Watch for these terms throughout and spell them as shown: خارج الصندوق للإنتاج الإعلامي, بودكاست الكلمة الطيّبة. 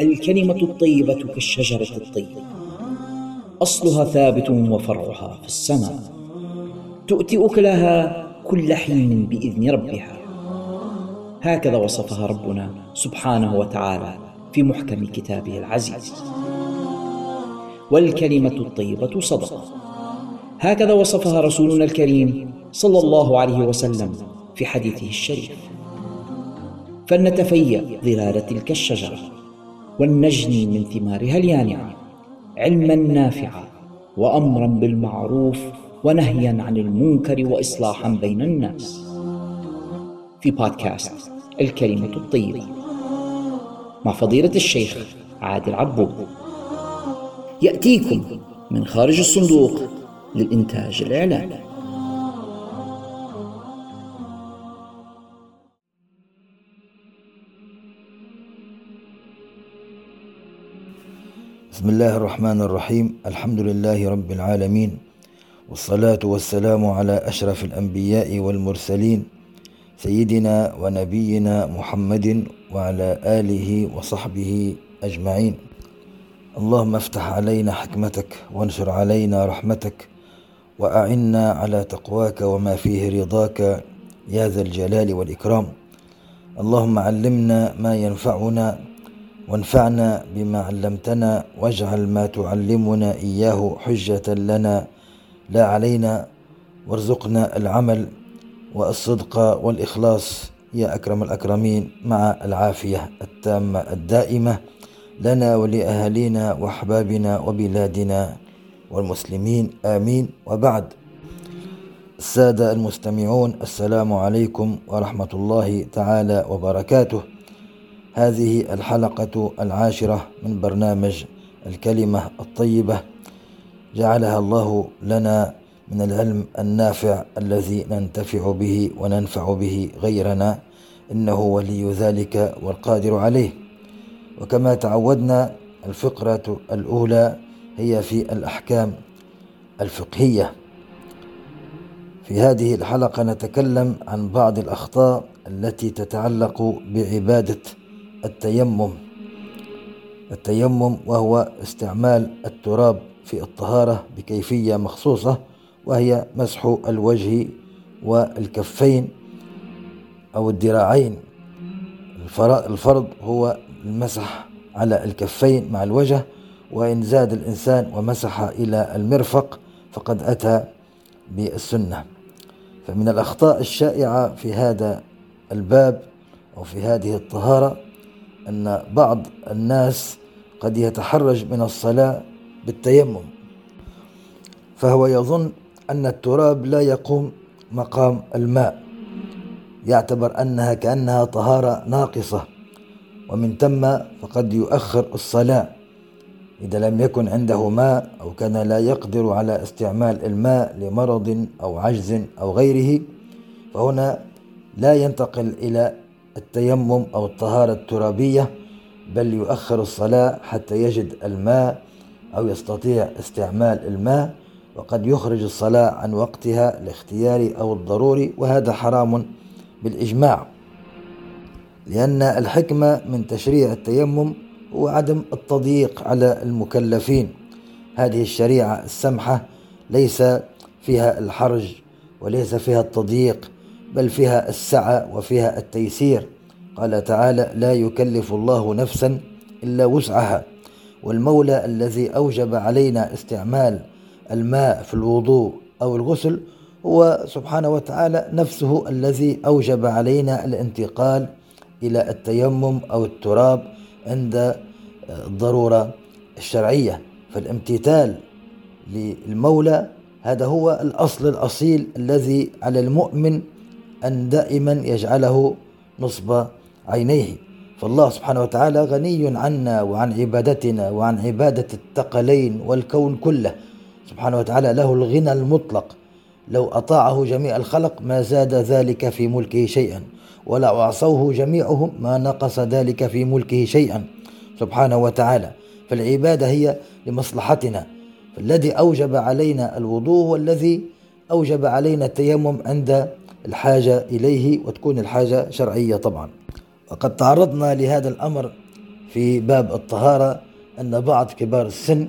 الكلمة الطيبة كالشجرة الطيبة، أصلها ثابت وفرعها في السماء، تؤتي أكلها كل حين بإذن ربها. هكذا وصفها ربنا سبحانه وتعالى في محكم كتابه العزيز. والكلمة الطيبة صدقة، هكذا وصفها رسولنا الكريم صلى الله عليه وسلم في حديثه الشريف. فلنتفيأ ظلال تلك الشجرة ولنجني من ثمارها اليانعة، علما نافعا وأمرا بالمعروف ونهيا عن المنكر وإصلاحا بين الناس. في بودكاست الكلمة الطيّبة مع فضيلة الشيخ عادل عبود، يأتيكم من خارج الصندوق للإنتاج الإعلامي. بسم الله الرحمن الرحيم، الحمد لله رب العالمين، والصلاة والسلام على أشرف الأنبياء والمرسلين سيدنا ونبينا محمد وعلى آله وصحبه أجمعين. اللهم افتح علينا حكمتك وانشر علينا رحمتك وأعنا على تقواك وما فيه رضاك يا ذا الجلال والإكرام. اللهم علمنا ما ينفعنا وانفعنا بما علمتنا، واجعل ما تعلمنا إياه حجة لنا لا علينا، وارزقنا العمل والصدق والإخلاص يا أكرم الأكرمين، مع العافية التامة الدائمة لنا ولأهالينا وأحبابنا وبلادنا والمسلمين، آمين. وبعد، السادة المستمعون، السلام عليكم ورحمة الله تعالى وبركاته. هذه الحلقة 10 من برنامج الكلمة الطيبة، جعلها الله لنا من العلم النافع الذي ننتفع به وننفع به غيرنا، إنه ولي ذلك والقادر عليه. وكما تعودنا، الفقرة الأولى هي في الأحكام الفقهية. في هذه الحلقة نتكلم عن بعض الأخطاء التي تتعلق بعبادة التيمم، وهو استعمال التراب في الطهارة بكيفية مخصوصة، وهي مسح الوجه والكفين أو الذراعين. الفرض هو المسح على الكفين مع الوجه، وإن زاد الإنسان ومسح إلى المرفق فقد أتى بالسنة. فمن الأخطاء الشائعة في هذا الباب أو في هذه الطهارة أن بعض الناس قد يتحرج من الصلاة بالتيمم، فهو يظن أن التراب لا يقوم مقام الماء، يعتبر أنها كأنها طهارة ناقصة، ومن ثم فقد يؤخر الصلاة إذا لم يكن عنده ماء، أو كان لا يقدر على استعمال الماء لمرض أو عجز أو غيره، فهنا لا ينتقل إلى التيمم أو الطهارة الترابية، بل يؤخر الصلاة حتى يجد الماء أو يستطيع استعمال الماء، وقد يخرج الصلاة عن وقتها الاختياري أو الضروري، وهذا حرام بالإجماع، لأن الحكمة من تشريع التيمم هو عدم التضييق على المكلفين. هذه الشريعة السمحة ليس فيها الحرج وليس فيها التضييق، بل فيها السعة وفيها التيسير. قال تعالى: لا يكلف الله نفسا إلا وسعها. والمولى الذي أوجب علينا استعمال الماء في الوضوء أو الغسل هو سبحانه وتعالى نفسه، الذي أوجب علينا الانتقال إلى التيمم أو التراب عند الضرورة الشرعية. فالامتثال للمولى هذا هو الأصل الأصيل الذي على المؤمن أن دائما يجعله نصب عينيه. فالله سبحانه وتعالى غني عنا وعن عبادتنا وعن عبادة الثقلين والكون كله. سبحانه وتعالى له الغنى المطلق، لو أطاعه جميع الخلق ما زاد ذلك في ملكه شيئا، ولو عصوه جميعهم ما نقص ذلك في ملكه شيئا سبحانه وتعالى. فالعبادة هي لمصلحتنا، فالذي أوجب علينا الوضوء والذي أوجب علينا التيمم عند الحاجة إليه، وتكون الحاجة شرعية طبعا. وقد تعرضنا لهذا الأمر في باب الطهارة أن بعض كبار السن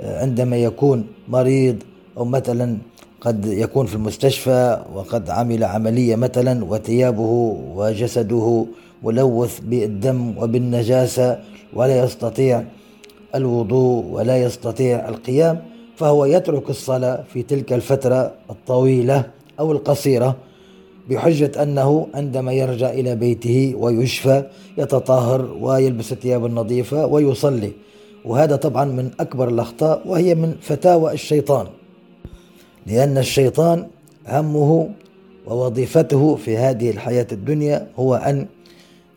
عندما يكون مريض أو مثلا قد يكون في المستشفى وقد عمل عملية مثلا وثيابه وجسده ملوث بالدم وبالنجاسة ولا يستطيع الوضوء ولا يستطيع القيام، فهو يترك الصلاة في تلك الفترة الطويلة أو القصيرة بحجة أنه عندما يرجع إلى بيته ويشفى يتطهر ويلبس الثياب النظيفة ويصلي. وهذا طبعا من أكبر الأخطاء، وهي من فتاوى الشيطان، لأن الشيطان همه ووظيفته في هذه الحياة الدنيا هو أن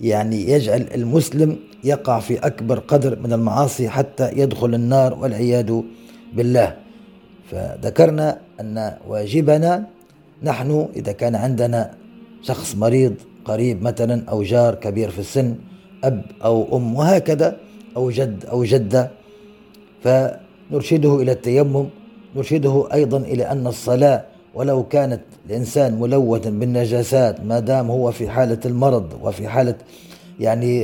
يجعل المسلم يقع في أكبر قدر من المعاصي حتى يدخل النار والعياذ بالله. فذكرنا أن واجبنا نحن إذا كان عندنا شخص مريض قريب مثلا أو جار كبير في السن، أب أو أم وهكذا، أو جد أو جدة، فنرشده إلى التيمم، نرشده أيضا إلى أن الصلاة ولو كانت الإنسان ملوثا بالنجاسات ما دام هو في حالة المرض وفي حالة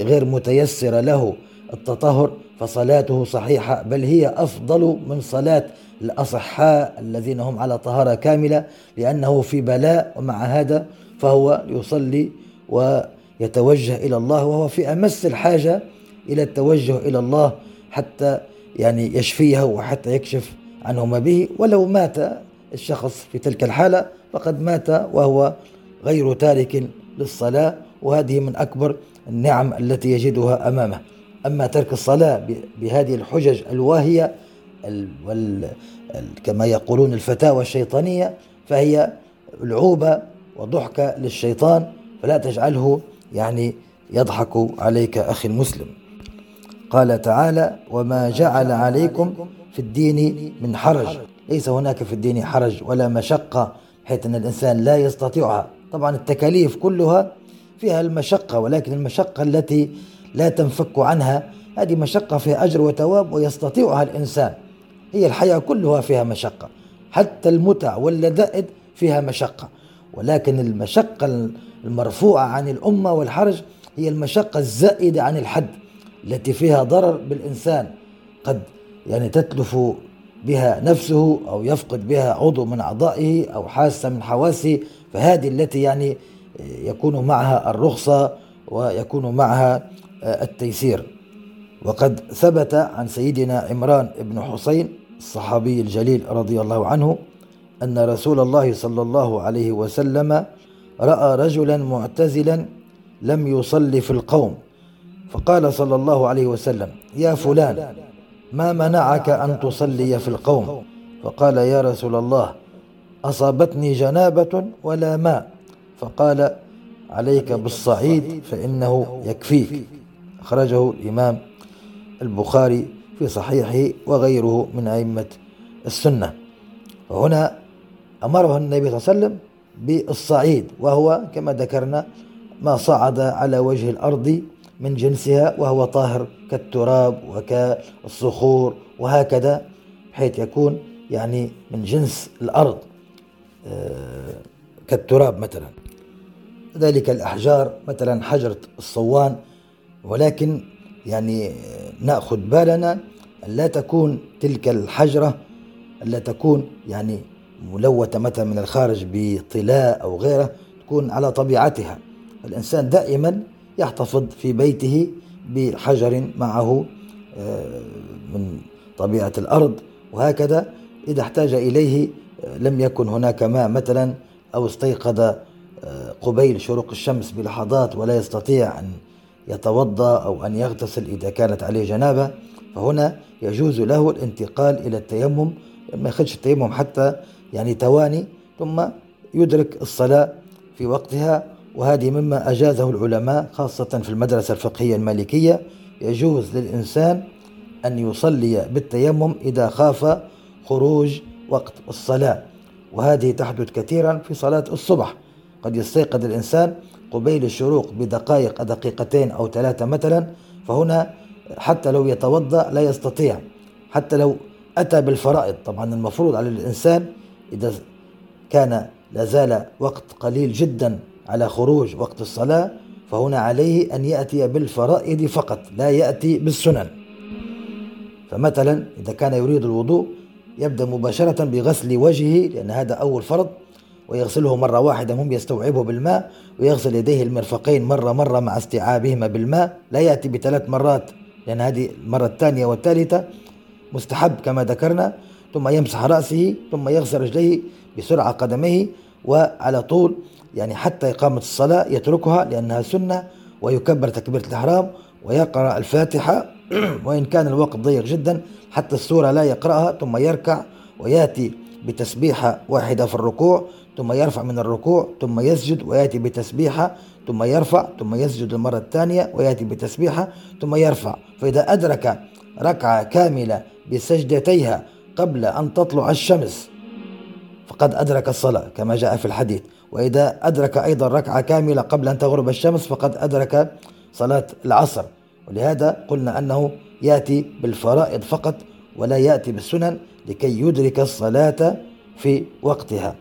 غير متيسرة له التطهر فصلاته صحيحة، بل هي أفضل من صلاة الأصحاء الذين هم على طهارة كاملة، لأنه في بلاء ومع هذا فهو يصلي ويتوجه إلى الله، وهو في أمس الحاجة إلى التوجه إلى الله حتى يشفيه وحتى يكشف عنه ما به. ولو مات الشخص في تلك الحالة فقد مات وهو غير تارك للصلاة، وهذه من أكبر النعم التي يجدها أمامه. أما ترك الصلاة بهذه الحجج الواهية كما يقولون الفتاوى الشيطانية فهي لعوبة وضحكة للشيطان، فلا تجعله يضحك عليك أخي المسلم. قال تعالى: وما جعل عليكم في الدين من حرج. ليس هناك في الدين حرج ولا مشقة حيث أن الإنسان لا يستطيعها. طبعا التكاليف كلها فيها المشقة، ولكن المشقة التي لا تنفك عنها هذه مشقة فيها أجر وتواب ويستطيعها الإنسان. هي الحياة كلها فيها مشقة، حتى المتع واللذائذ فيها مشقة، ولكن المشقة المرفوعة عن الأمة والحرج هي المشقة الزائدة عن الحد التي فيها ضرر بالإنسان، قد تتلف بها نفسه أو يفقد بها عضو من أعضائه أو حاسة من حواسه. فهذه التي يكون معها الرخصة ويكون معها التيسير. وقد ثبت عن سيدنا عمران بن حسين الصحابي الجليل رضي الله عنه أن رسول الله صلى الله عليه وسلم رأى رجلا معتزلا لم يصلي في القوم، فقال صلى الله عليه وسلم: يا فلان، ما منعك أن تصلي في القوم؟ فقال: يا رسول الله، أصابتني جنابة ولا ماء. فقال: عليك بالصعيد فإنه يكفيك. أخرجه الإمام البخاري في صحيحه وغيره من أئمة السنة. وهنا أمره النبي صلى الله عليه وسلم بالصعيد، وهو كما ذكرنا ما صعد على وجه الأرض من جنسها وهو طاهر كالتراب وكالصخور وهكذا، حيث يكون من جنس الأرض كالتراب مثلا، ذلك الأحجار مثلا حجرة الصوان. ولكن نأخذ بالنا لا تكون تلك الحجرة لا تكون ملوثة مثلا من الخارج بطلاء أو غيره، تكون على طبيعتها. الإنسان دائما يحتفظ في بيته بحجر معه من طبيعة الأرض وهكذا، إذا احتاج إليه لم يكن هناك ماء مثلا أو استيقظ قبيل شروق الشمس بلحظات ولا يستطيع أن يتوضأ أو أن يغتسل إذا كانت عليه جنابة، فهنا يجوز له الانتقال إلى التيمم، ما يخدش التيمم حتى تواني، ثم يدرك الصلاة في وقتها. وهذه مما أجازه العلماء خاصة في المدرسة الفقهية المالكية، يجوز للإنسان أن يصلي بالتيمم إذا خاف خروج وقت الصلاة، وهذه تحدث كثيرا في صلاة الصبح. قد يستيقظ الإنسان قبيل الشروق بدقائق دقيقتين أو ثلاثة مثلا، فهنا حتى لو يتوضأ لا يستطيع، حتى لو أتى بالفرائض. طبعا المفروض على الإنسان إذا كان لازال وقت قليل جدا على خروج وقت الصلاة فهنا عليه أن يأتي بالفرائض فقط، لا يأتي بالسنن. فمثلا إذا كان يريد الوضوء يبدأ مباشرة بغسل وجهه، لأن هذا أول فرض، ويغسله مرة واحدة هم يستوعبه بالماء، ويغسل يديه المرفقين مرة مع استيعابهما بالماء، لا يأتي ب3 مرات لأن هذه المرة الثانية والثالثة مستحب كما ذكرنا. ثم يمسح رأسه، ثم يغسل رجليه بسرعة قدميه، وعلى طول يعني حتى إقامة الصلاة يتركها لأنها سنة، ويكبر تكبيرة الإحرام ويقرأ الفاتحة وإن كان الوقت ضيق جدا حتى السورة لا يقرأها، ثم يركع ويأتي بتسبيحة واحدة في الركوع، ثم يرفع من الركوع، ثم يسجد ويأتي بتسبيحة، ثم يرفع، ثم يسجد المرة الثانية ويأتي بتسبيحة، ثم يرفع. فإذا أدرك ركعة كاملة بسجدتيها قبل أن تطلع الشمس فقد أدرك الصلاة كما جاء في الحديث، وإذا أدرك أيضا ركعة كاملة قبل أن تغرب الشمس فقد أدرك صلاة العصر. ولهذا قلنا أنه يأتي بالفرائض فقط ولا يأتي بالسنن لكي يدرك الصلاة في وقتها.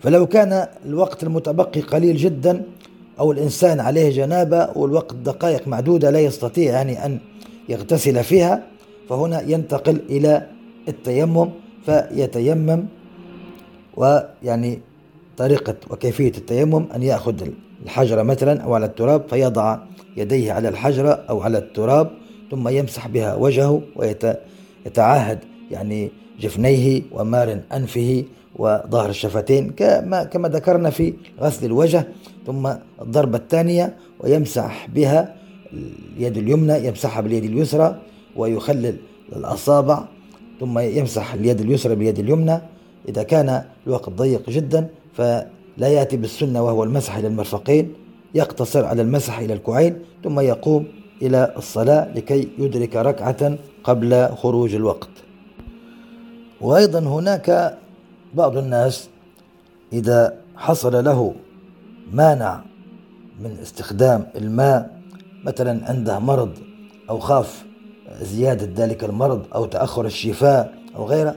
فلو كان الوقت المتبقي قليل جدا أو الإنسان عليه جنابة والوقت دقائق معدودة لا يستطيع يعني أن يغتسل فيها، فهنا ينتقل إلى التيمم، فيتيمم. ويعني طريقة وكيفية التيمم أن يأخذ الحجرة مثلا أو على التراب، فيضع يديه على الحجرة أو على التراب، ثم يمسح بها وجهه ويتعاهد يعني جفنيه ومارن أنفه وظهر الشفتين كما ذكرنا في غسل الوجه. ثم الضربة الثانية ويمسح بها اليد اليمنى، يمسحها باليد اليسرى ويخلل الأصابع، ثم يمسح اليد اليسرى باليد اليمنى. إذا كان الوقت ضيق جدا فلا يأتي بالسنة وهو المسح إلى المرفقين، يقتصر على المسح إلى الكوعين، ثم يقوم إلى الصلاة لكي يدرك ركعة قبل خروج الوقت. وأيضا هناك بعض الناس إذا حصل له مانع من استخدام الماء، مثلا عنده مرض أو خاف زيادة ذلك المرض أو تأخر الشفاء أو غيره،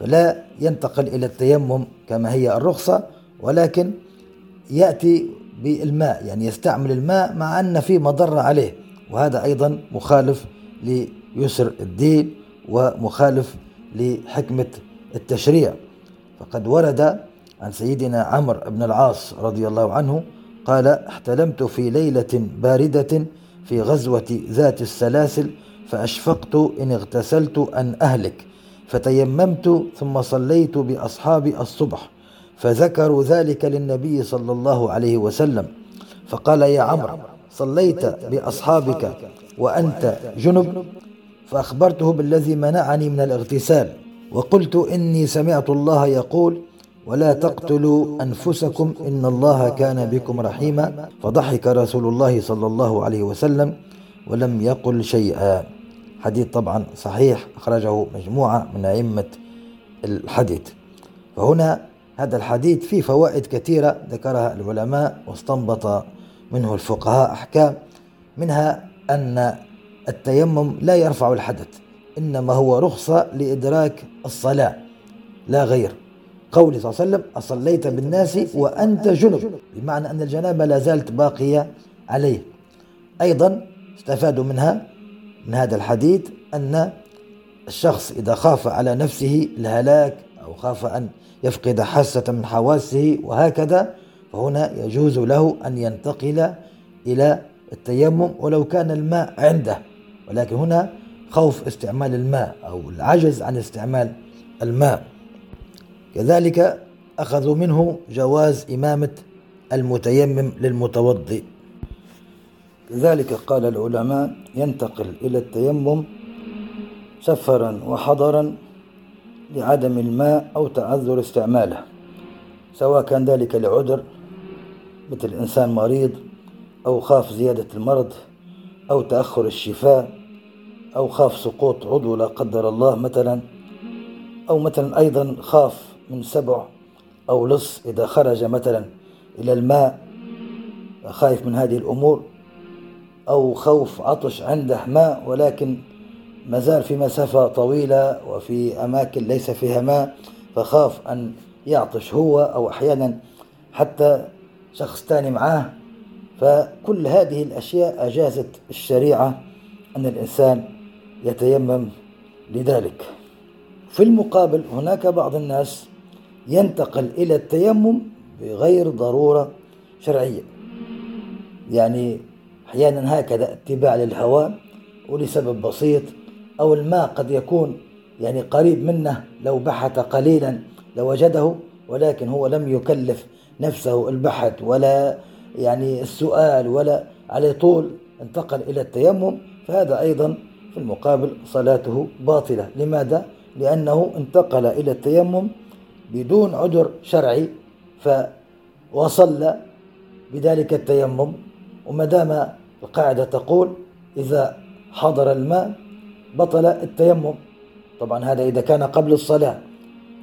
فلا ينتقل إلى التيمم كما هي الرخصة، ولكن يأتي بالماء، يعني يستعمل الماء مع أن في مضرة عليه، وهذا أيضا مخالف ليسر الدين ومخالف لحكمة التشريع. فقد ورد عن سيدنا عمرو بن العاص رضي الله عنه قال: احتلمت في ليلة باردة في غزوة ذات السلاسل، فأشفقت إن اغتسلت أن أهلك، فتيممت ثم صليت بأصحابي الصبح، فذكروا ذلك للنبي صلى الله عليه وسلم، فقال: يا عمرو، صليت بأصحابك وأنت جنب؟ فأخبرته بالذي منعني من الاغتسال، وقلت إني سمعت الله يقول: ولا تقتلوا أنفسكم إن الله كان بكم رحيما، فضحك رسول الله صلى الله عليه وسلم ولم يقل شيئا. حديث طبعا صحيح، أخرجه مجموعة من أئمة الحديث. فهنا هذا الحديث فيه فوائد كثيرة ذكرها العلماء واستنبط منه الفقهاء أحكام، منها أن التيمم لا يرفع الحدث، إنما هو رخصة لإدراك الصلاة لا غير. قوله صلى الله عليه وسلم: أصليت بالناس وأنت جنب، بمعنى أن الجنابة لا زالت باقية عليه. أيضا استفادوا منها من هذا الحديث أن الشخص إذا خاف على نفسه الهلاك أو خاف أن يفقد حاسة من حواسه وهكذا، فهنا يجوز له أن ينتقل إلى التيمم ولو كان الماء عنده، ولكن هنا خوف استعمال الماء أو العجز عن استعمال الماء. كذلك أخذوا منه جواز إمامة المتيمم للمتوضئ. لذلك قال العلماء: ينتقل إلى التيمم سفرا وحضرا لعدم الماء أو تعذر استعماله، سواء كان ذلك لعذر مثل إنسان مريض أو خاف زيادة المرض أو تأخر الشفاء أو خاف سقوط عضو لا قدر الله مثلا، أو مثلا أيضا خاف من سبع أو لص إذا خرج مثلا إلى الماء، خايف من هذه الأمور، أو خوف عطش عنده ماء ولكن ما زال في مسافة طويلة وفي أماكن ليس فيها ماء، فخاف أن يعطش هو، أو أحيانا حتى شخص تاني معاه. فكل هذه الأشياء أجازت الشريعة أن الإنسان يتيمم لذلك. في المقابل هناك بعض الناس ينتقل إلى التيمم بغير ضرورة شرعية، يعني أحيانا هكذا اتباع للهوى ولسبب بسيط، أو الماء قد يكون يعني قريب منه، لو بحث قليلا لوجده، ولكن هو لم يكلف نفسه البحث ولا يعني السؤال ولا على طول انتقل إلى التيمم، فهذا أيضا في المقابل صلاته باطلة. لماذا؟ لأنه انتقل إلى التيمم بدون عذر شرعي فوصل بذلك التيمم. ومدام القاعدة تقول إذا حضر الماء بطل التيمم، طبعا هذا إذا كان قبل الصلاة،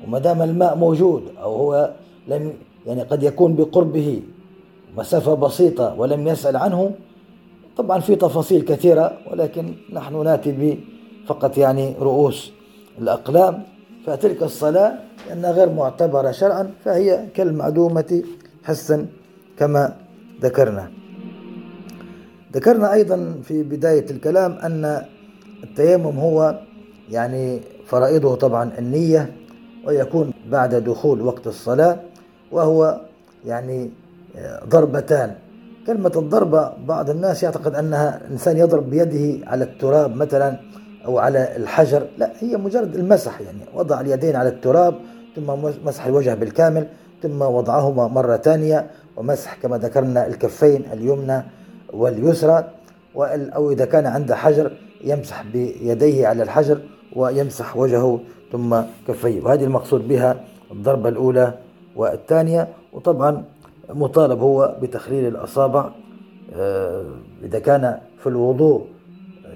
ومدام الماء موجود أو هو لم يعني قد يكون بقربه مسافة بسيطة ولم يسأل عنه، طبعا في تفاصيل كثيرة ولكن نحن ناتي فقط يعني رؤوس الأقلام. فتلك الصلاة لأنها غير معتبرة شرعا فهي كالمعدومة حسا كما ذكرنا أيضا في بداية الكلام أن التيمم هو يعني فرائضه طبعا النية، ويكون بعد دخول وقت الصلاة، وهو يعني ضربتان. كلمة الضربة بعض الناس يعتقد أنها إنسان يضرب بيده على التراب مثلا أو على الحجر، لا، هي مجرد المسح، يعني وضع اليدين على التراب ثم مسح الوجه بالكامل ثم وضعهما مرة ثانية، ومسح كما ذكرنا الكفين اليمنى واليسرى، أو إذا كان عنده حجر يمسح بيديه على الحجر ويمسح وجهه ثم كفيه. وهذه المقصود بها الضربة الأولى والثانية. وطبعا مطالب هو بتخليل الأصابع، إذا كان في الوضوء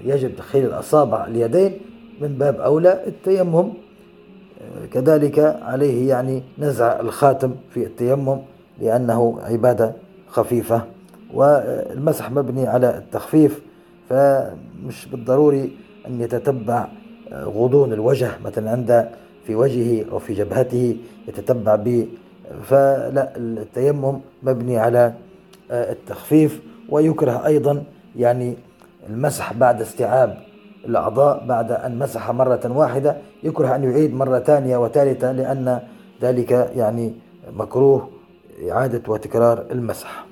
يجب تخليل الأصابع اليدين من باب أولى التيمم. كذلك عليه يعني نزع الخاتم في التيمم لأنه عبادة خفيفة، والمسح مبني على التخفيف، فمش بالضروري أن يتتبع غضون الوجه مثلا عند في وجهه أو في جبهته يتتبع به، فلا، التيمم مبني على التخفيف. ويكره أيضا يعني المسح بعد استيعاب الأعضاء، بعد أن مسح مرة واحدة يكره أن يعيد مرة ثانية وثالثة، لأن ذلك يعني مكروه إعادة وتكرار المسح.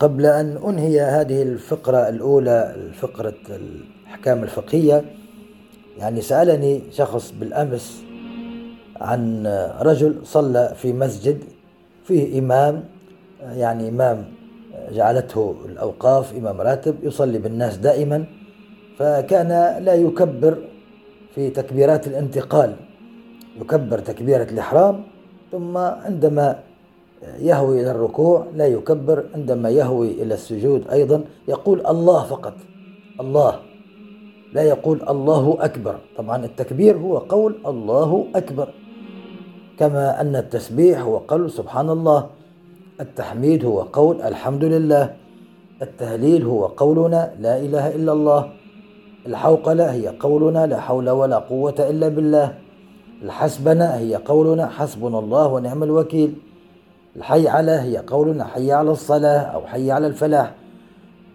قبل أن أنهي هذه الفقرة الأولى، فقرة الأحكام الفقهية، يعني سألني شخص بالأمس عن رجل صلى في مسجد فيه إمام، يعني إمام جعلته الأوقاف إمام راتب يصلي بالناس دائما، فكان لا يكبر في تكبيرات الانتقال، يكبر تكبيرة الإحرام، ثم عندما يهوي إلى الركوع لا يكبر، عندما يهوي إلى السجود أيضا يقول الله فقط، الله، لا يقول الله أكبر. طبعا التكبير هو قول الله أكبر، كما أن التسبيح هو قول سبحان الله، التحميد هو قول الحمد لله، التهليل هو قولنا لا إله إلا الله، الحوقلة هي قولنا لا حول ولا قوة إلا بالله، الحسبنا هي قولنا حسبنا الله ونعم الوكيل، الحي على هي قولنا حي على الصلاة أو حي على الفلاح.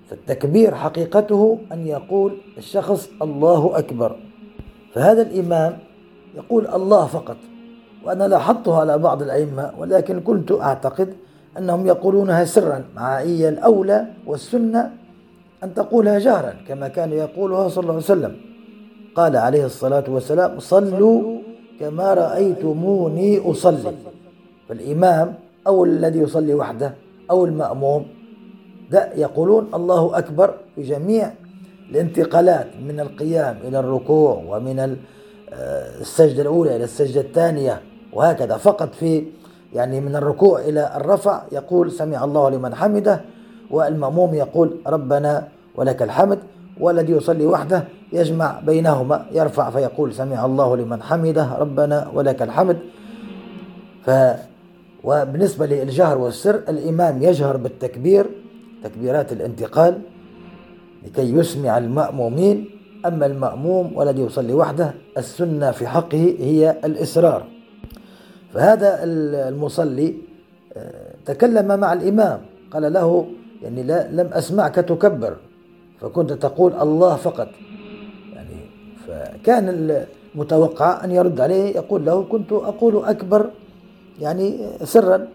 فالتكبير حقيقته أن يقول الشخص الله أكبر، فهذا الإمام يقول الله فقط. وأنا لاحظتها على بعض الأئمة، ولكن كنت أعتقد أنهم يقولونها سرا، مع إيا الأولى والسنة أن تقولها جهرا كما كان يقولها صلى الله عليه وسلم. قال عليه الصلاة والسلام: صلوا كما رأيتموني أصلي. فالإمام أو الذي يصلي وحده أو المأموم ده يقولون الله أكبر في جميع الانتقالات، من القيام إلى الركوع، ومن السجدة الأولى إلى السجدة الثانية، وهكذا. فقط في يعني من الركوع إلى الرفع يقول سمع الله لمن حمده، والمأموم يقول ربنا ولك الحمد، والذي يصلي وحده يجمع بينهما، يرفع فيقول سمع الله لمن حمده ربنا ولك الحمد. وبالنسبة للجهر والسر، الإمام يجهر بالتكبير تكبيرات الانتقال لكي يسمع المأمومين، أما المأموم والذي يصلي وحده السنة في حقه هي الإصرار. فهذا المصلي تكلم مع الإمام قال له يعني لا لم أسمعك تكبر، فكنت تقول الله فقط يعني. فكان المتوقع أن يرد عليه يقول له كنت أقول أكبر يعني سرا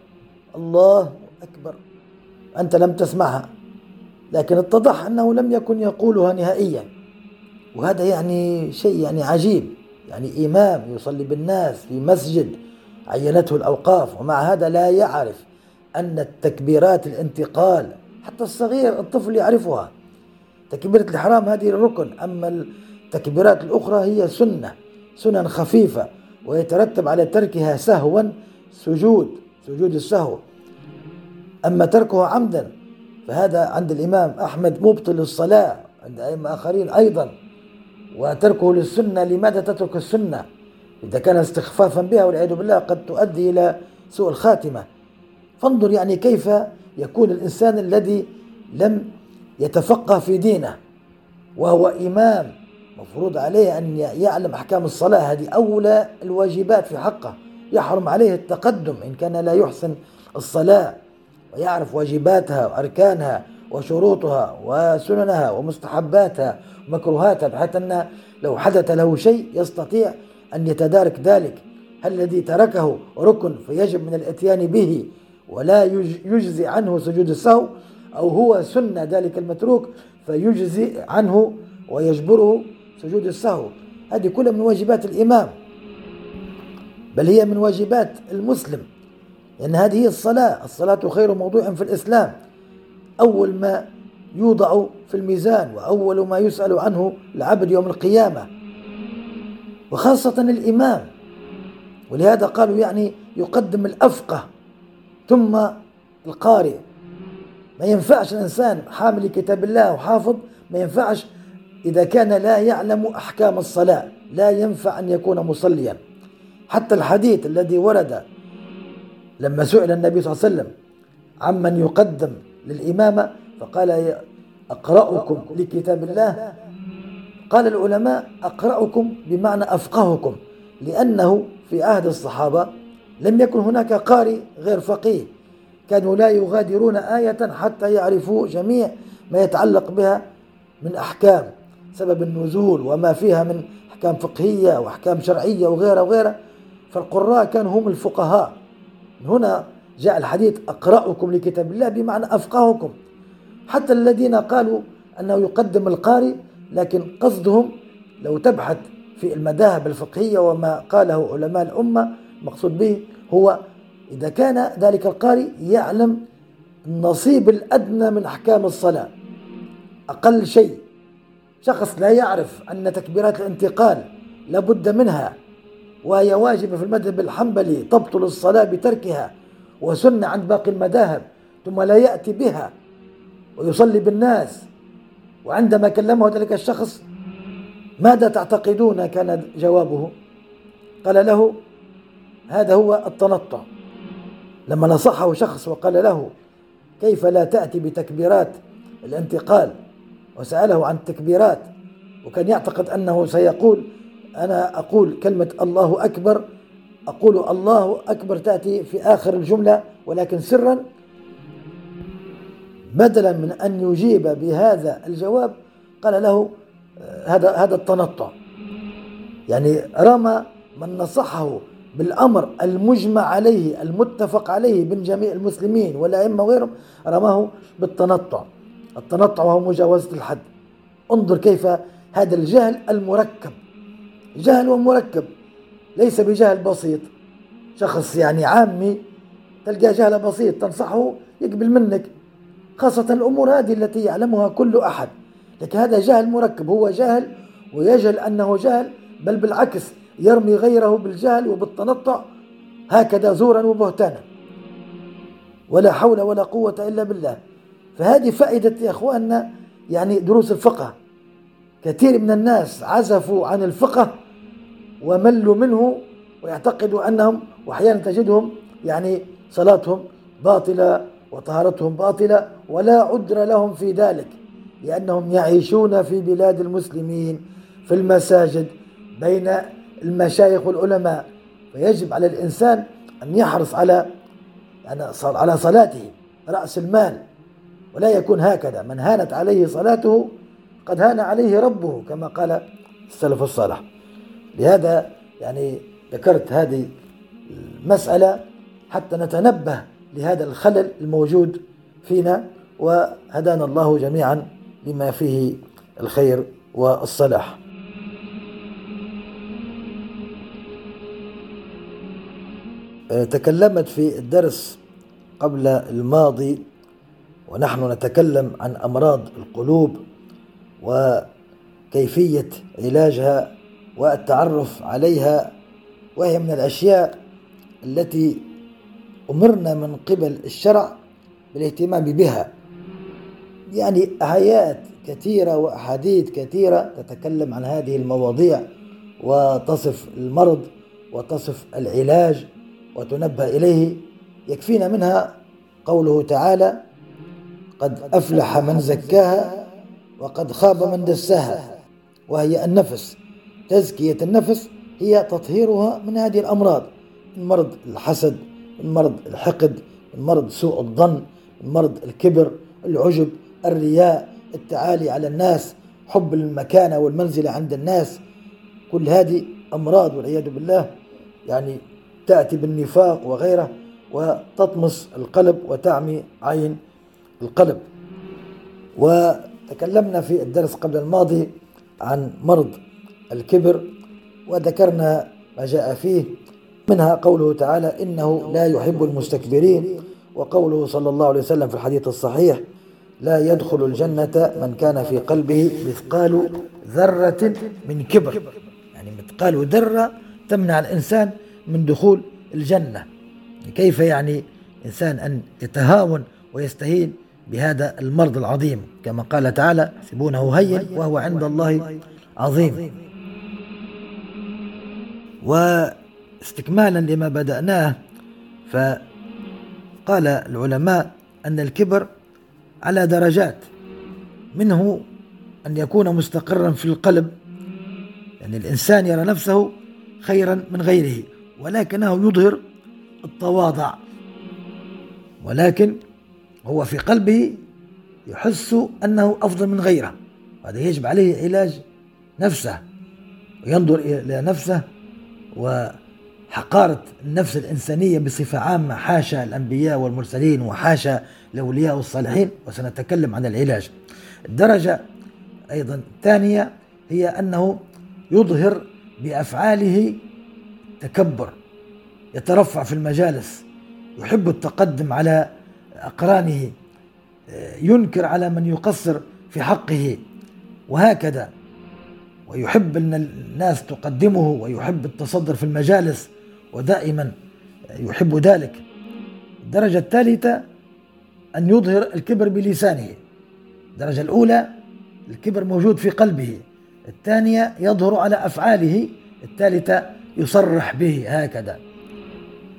الله أكبر، أنت لم تسمعها، لكن اتضح أنه لم يكن يقولها نهائيا. وهذا يعني شيء يعني عجيب، يعني إمام يصلي بالناس في مسجد عينته الأوقاف، ومع هذا لا يعرف أن التكبيرات الانتقال حتى الصغير الطفل يعرفها. تكبيرة الإحرام هذه الركن، أما التكبيرات الأخرى هي سنن خفيفة، ويترتب على تركها سهوا سجود السهو، أما تركها عمدا فهذا عند الإمام أحمد مبطل الصلاة، عند أئمة آخرين أيضا. وتركه للسنة، لماذا تترك السنة إذا كان استخفافا بها والعياذ بالله قد تؤدي إلى سوء الخاتمة؟ فانظر يعني كيف يكون الإنسان الذي لم يتفقه في دينه وهو إمام مفروض عليه أن يعلم أحكام الصلاة، هذه أولى الواجبات في حقه، يحرم عليه التقدم إن كان لا يحسن الصلاة، ويعرف واجباتها وأركانها وشروطها وسننها ومستحباتها ومكروهاتها، بحيث أن لو حدث له شيء يستطيع أن يتدارك ذلك. هل الذي تركه ركن فيجب من الإتيان به ولا يجزي عنه سجود السهو، أو هو سنة ذلك المتروك فيجزي عنه ويجبره سجود السهو؟ هذه كلها من واجبات الإمام، بل هي من واجبات المسلم، لأن يعني هذه هي الصلاة خير موضوع في الإسلام، أول ما يوضع في الميزان وأول ما يسأل عنه العبد يوم القيامة، وخاصة الإمام. ولهذا قالوا يعني يقدم الأفقه ثم القارئ. ما ينفعش الإنسان حامل كتاب الله وحافظ، ما ينفعش إذا كان لا يعلم أحكام الصلاة، لا ينفع أن يكون مصليا. حتى الحديث الذي ورد لما سئل النبي صلى الله عليه وسلم عمن يقدم للإمامة فقال أقرأكم لكتاب الله، قال العلماء أقرأكم بمعنى أفقهكم، لأنه في عهد الصحابة لم يكن هناك قارئ غير فقيه، كانوا لا يغادرون آية حتى يعرفوا جميع ما يتعلق بها من أحكام سبب النزول وما فيها من أحكام فقهية وأحكام شرعية وغيرها. فالقراء كانوا هم الفقهاء، هنا جاء الحديث أقرأكم لكتاب الله بمعنى أفقهكم. حتى الذين قالوا أنه يقدم القارئ، لكن قصدهم لو تبحث في المذاهب الفقهية وما قاله علماء الأمة، مقصود به هو إذا كان ذلك القارئ يعلم النصيب الأدنى من أحكام الصلاة، أقل شيء. شخص لا يعرف أن تكبيرات الانتقال لابد منها، وهي واجبة في المذهب الحنبلي تبطل الصلاة بتركها، وسنة عند باقي المذاهب، ثم لا يأتي بها ويصلي بالناس، وعندما كلمه ذلك الشخص ماذا تعتقدون كان جوابه؟ قال له هذا هو التنطع. لما نصحه شخص وقال له كيف لا تأتي بتكبيرات الانتقال، وسأله عن التكبيرات، وكان يعتقد أنه سيقول أنا أقول كلمة الله أكبر، أقول الله أكبر تأتي في آخر الجملة ولكن سرا، بدلا من أن يجيب بهذا الجواب قال له هذا التنطع. يعني رمى من نصحه بالأمر المجمع عليه المتفق عليه بين جميع المسلمين والأئمة وغيرهم، رماه بالتنطع. التنطع هو مجاوزة الحد. انظر كيف هذا الجهل المركب، جهل ومركب، ليس بجهل بسيط. شخص يعني عامي تلقى جهل بسيط تنصحه يقبل منك، خاصة الأمور هذه التي يعلمها كل أحد، لكن هذا جهل مركب، هو جهل ويجهل أنه جهل، بل بالعكس يرمي غيره بالجهل وبالتنطع، هكذا زورا وبهتانا، ولا حول ولا قوة إلا بالله. فهذه فائدة يا إخواننا يعني دروس الفقه. كثير من الناس عزفوا عن الفقه وملوا منه، ويعتقدوا أنهم، وأحيانا تجدهم يعني صلاتهم باطلة وطهارتهم باطلة، ولا عذر لهم في ذلك، لأنهم يعيشون في بلاد المسلمين في المساجد بين المشايخ والعلماء. فيجب على الإنسان أن يحرص على على صلاته رأس المال، ولا يكون هكذا. من هانت عليه صلاته قد هان عليه ربه كما قال السلف الصالح. لهذا يعني ذكرت هذه المسألة حتى نتنبه لهذا الخلل الموجود فينا، وهدانا الله جميعا لما فيه الخير والصلاح. تكلمت في الدرس قبل الماضي ونحن نتكلم عن أمراض القلوب وكيفية علاجها والتعرف عليها، وهي من الأشياء التي أمرنا من قبل الشرع بالاهتمام بها. يعني آيات كثيرة وأحاديث كثيرة تتكلم عن هذه المواضيع وتصف المرض وتصف العلاج وتنبه إليه. يكفينا منها قوله تعالى: قد أفلح من زكاها وقد خاب من دساها، وهي النفس. تزكية النفس هي تطهيرها من هذه الأمراض: من مرض الحسد، من مرض الحقد، من مرض سوء الظن، من مرض الكبر، العجب، الرياء، التعالي على الناس، حب المكانة والمنزلة عند الناس. كل هذه أمراض والعياذ بالله يعني تأتي بالنفاق وغيره، وتطمس القلب وتعمي عين القلب. وتكلمنا في الدرس قبل الماضي عن مرض الكبر، وذكرنا ما جاء فيه، منها قوله تعالى: إنه لا يحب المستكبرين، وقوله صلى الله عليه وسلم في الحديث الصحيح: لا يدخل الجنة من كان في قلبه مثقال ذرة من كبر. يعني مثقال ذرة تمنع الإنسان من دخول الجنة. كيف يعني إنسان أن يتهاون ويستهين بهذا المرض العظيم، كما قال تعالى: سبونه هين وهو عند الله عظيم. واستكمالا لما بدأناه، فقال العلماء أن الكبر على درجات، منه أن يكون مستقرا في القلب، يعني الإنسان يرى نفسه خيرا من غيره ولكنه يظهر التواضع، ولكن هو في قلبه يحس أنه أفضل من غيره. هذا يجب عليه علاج نفسه، وينظر إلى نفسه وحقارة النفس الإنسانية بصفة عامة، حاشا الأنبياء والمرسلين وحاشا الأولياء والصالحين. وسنتكلم عن العلاج. الدرجة أيضا الثانية هي أنه يظهر بأفعاله تكبر، يترفع في المجالس، يحب التقدم على أقرانه، ينكر على من يقصر في حقه وهكذا، ويحب أن الناس تقدمه، ويحب التصدر في المجالس، ودائما يحب ذلك. الدرجة الثالثة أن يظهر الكبر بلسانه. الدرجة الأولى الكبر موجود في قلبه، الثانية يظهر على أفعاله، الثالثة يصرح به هكذا،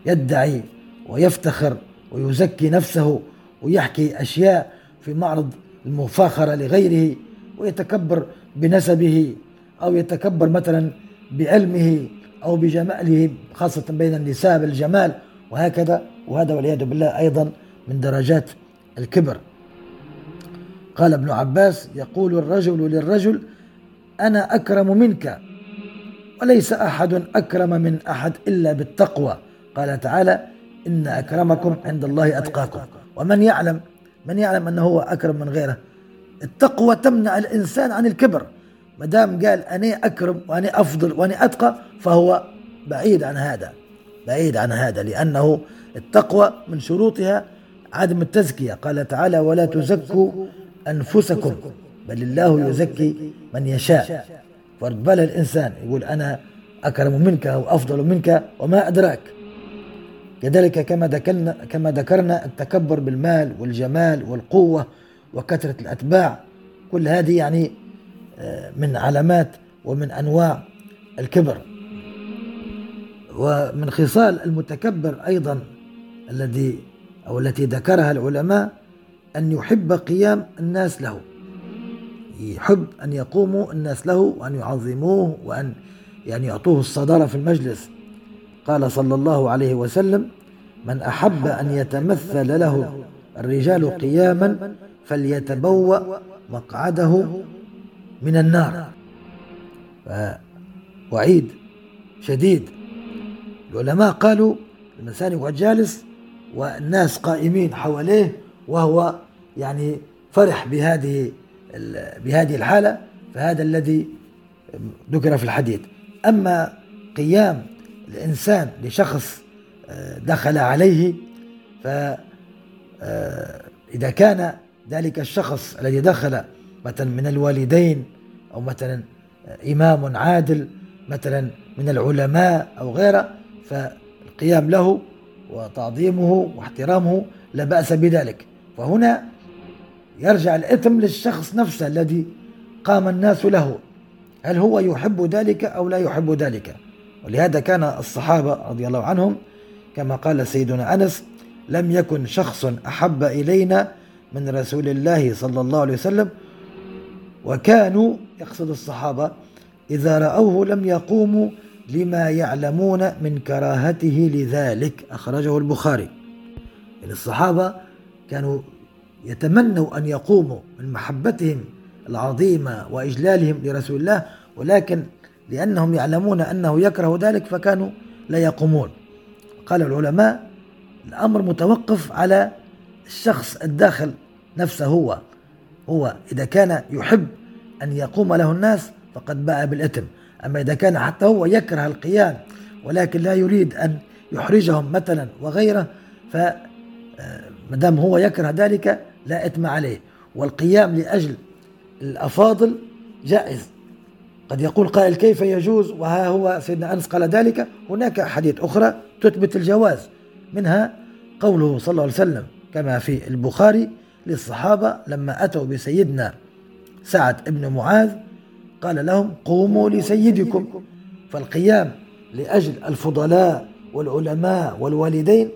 يدعي ويفتخر ويزكي نفسه ويحكي أشياء في معرض المفاخرة لغيره، ويتكبر بنسبه، أو يتكبر مثلا بعلمه أو بجماله، خاصة بين النساء الجمال وهكذا. وهذا والعياذ بالله أيضا من درجات الكبر. قال ابن عباس: يقول الرجل للرجل: أنا أكرم منك، وليس أحد أكرم من أحد إلا بالتقوى. قال تعالى: إن أكرمكم عند الله أتقاكم. ومن يعلم أنه هو أكرم من غيره. التقوى تمنع الإنسان عن الكبر، مدام قال أنا أكرم وأنا أفضل وأنا أتقى، فهو بعيد عن هذا، لأنه التقوى من شروطها عدم التزكية. قال تعالى: ولا تزكوا أنفسكم بل الله يزكي من يشاء. فبال الإنسان يقول أنا أكرم منك وأفضل منك وما أدراك. كذلك كما ذكرنا التكبر بالمال والجمال والقوة وكثرة الأتباع، كل هذه يعني من علامات ومن أنواع الكبر. ومن خصال المتكبر أيضا التي ذكرها العلماء أن يحب قيام الناس له، يحب أن يقوموا الناس له وأن يعظموه وأن يعني يعطوه الصدارة في المجلس. قال صلى الله عليه وسلم: من أحب أن يتمثل له الرجال قياما فليتبوأ مقعده من النار. وعيد شديد. العلماء قالوا الإنسان يقعد جالس والناس قائمين حواليه وهو يعني فرح بهذه الحالة، فهذا الذي ذكر في الحديث. أما قيام الإنسان لشخص دخل عليه، فإذا كان ذلك الشخص الذي دخل مثلا من الوالدين أو مثلا إمام عادل مثلا من العلماء أو غيره، فالقيام له وتعظيمه واحترامه لا بأس بذلك. فهنا يرجع الإثم للشخص نفسه الذي قام الناس له، هل هو يحب ذلك أو لا يحب ذلك. ولهذا كان الصحابة رضي الله عنهم كما قال سيدنا أنس: لم يكن شخص أحب إلينا من رسول الله صلى الله عليه وسلم، وكانوا، يقصد الصحابة، إذا رأوه لم يقوموا لما يعلمون من كراهته لذلك. أخرجه البخاري. الصحابة كانوا يتمنوا أن يقوموا من محبتهم العظيمة وإجلالهم لرسول الله، ولكن لأنهم يعلمون أنه يكره ذلك فكانوا لا يقومون. قال العلماء الأمر متوقف على الشخص الداخل نفسه. هو إذا كان يحب أن يقوم له الناس فقد باء بالإثم. أما إذا كان حتى هو يكره القيام ولكن لا يريد أن يحرجهم مثلا وغيره، فمدام هو يكره ذلك لا إثم عليه. والقيام لأجل الأفاضل جائز. قد يقول قائل: كيف يجوز وها هو سيدنا أنس قال ذلك؟ هناك أحاديث أخرى تثبت الجواز، منها قوله صلى الله عليه وسلم كما في البخاري للصحابة لما أتوا بسيدنا سعد بن معاذ قال لهم: قوموا لسيدكم. فالقيام لأجل الفضلاء والعلماء والوالدين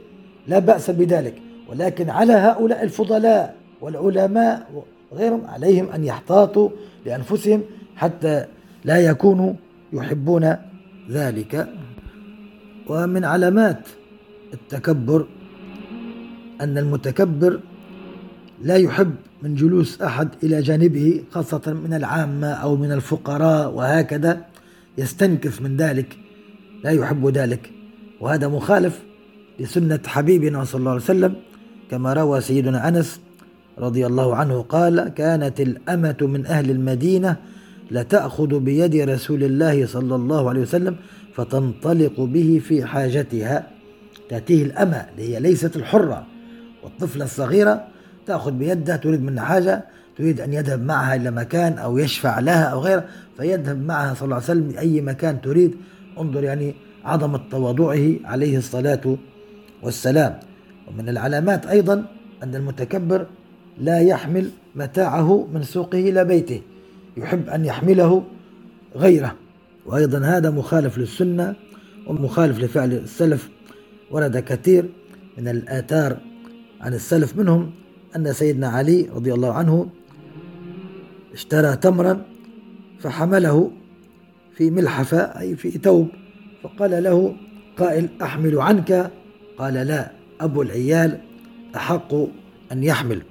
لا بأس بذلك، ولكن على هؤلاء الفضلاء والعلماء وغيرهم عليهم أن يحتاطوا لأنفسهم حتى لا يكونوا يحبون ذلك. ومن علامات التكبر أن المتكبر لا يحب من جلوس أحد إلى جانبه، خاصة من العامة أو من الفقراء وهكذا، يستنكف من ذلك، لا يحب ذلك. وهذا مخالف لسنة حبيبنا صلى الله عليه وسلم كما روى سيدنا أنس رضي الله عنه قال: كانت الأمة من أهل المدينة لتأخذ بيد رسول الله صلى الله عليه وسلم فتنطلق به في حاجتها. تأتيه الأمة، هي ليست الحرة، والطفلة الصغيرة تأخذ بيدها، تريد منها حاجة، تريد أن يذهب معها إلى مكان أو يشفع لها أو غيره، فيذهب معها صلى الله عليه وسلم لأي مكان تريد. انظر يعني عظمة تواضعه عليه الصلاة والسلام. ومن العلامات أيضا أن المتكبر لا يحمل متاعه من سوقه إلى بيته، يحب أن يحمله غيره، وأيضا هذا مخالف للسنة ومخالف لفعل السلف. ورد كثير من الآثار عن السلف، منهم أن سيدنا علي رضي الله عنه اشترى تمرا فحمله في ملحفة، أي في ثوب، فقال له قائل: أحمل عنك؟ قال: لا، أبو العيال أحق أن يحمل.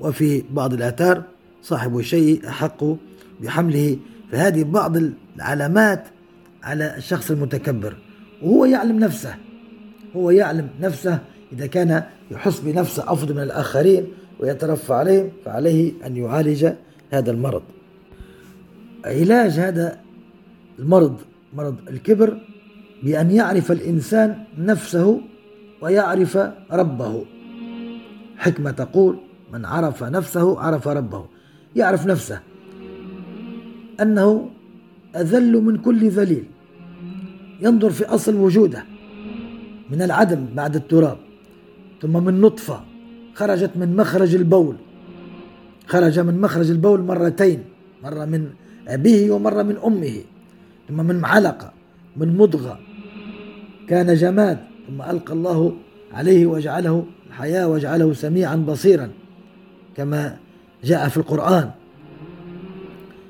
وفي بعض الآثار: صاحب الشيء أحق بحمله. فهذه بعض العلامات على الشخص المتكبر، وهو يعلم نفسه، هو يعلم نفسه. إذا كان يحس بنفسه أفضل من الآخرين ويترفع عليهم فعليه أن يعالج هذا المرض. علاج هذا المرض، مرض الكبر، بأن يعرف الإنسان نفسه ويعرف ربه. حكمة تقول: من عرف نفسه عرف ربه. يعرف نفسه أنه أذل من كل ذليل، ينظر في أصل وجوده، من العدم بعد التراب، ثم من نطفة خرجت من مخرج البول، خرج من مخرج البول مرتين، مرة من أبيه ومرة من أمه، ثم من علقة، من مضغة، كان جماد، ثم ألقى الله عليه وجعله الحياة وجعله سميعا بصيرا كما جاء في القرآن.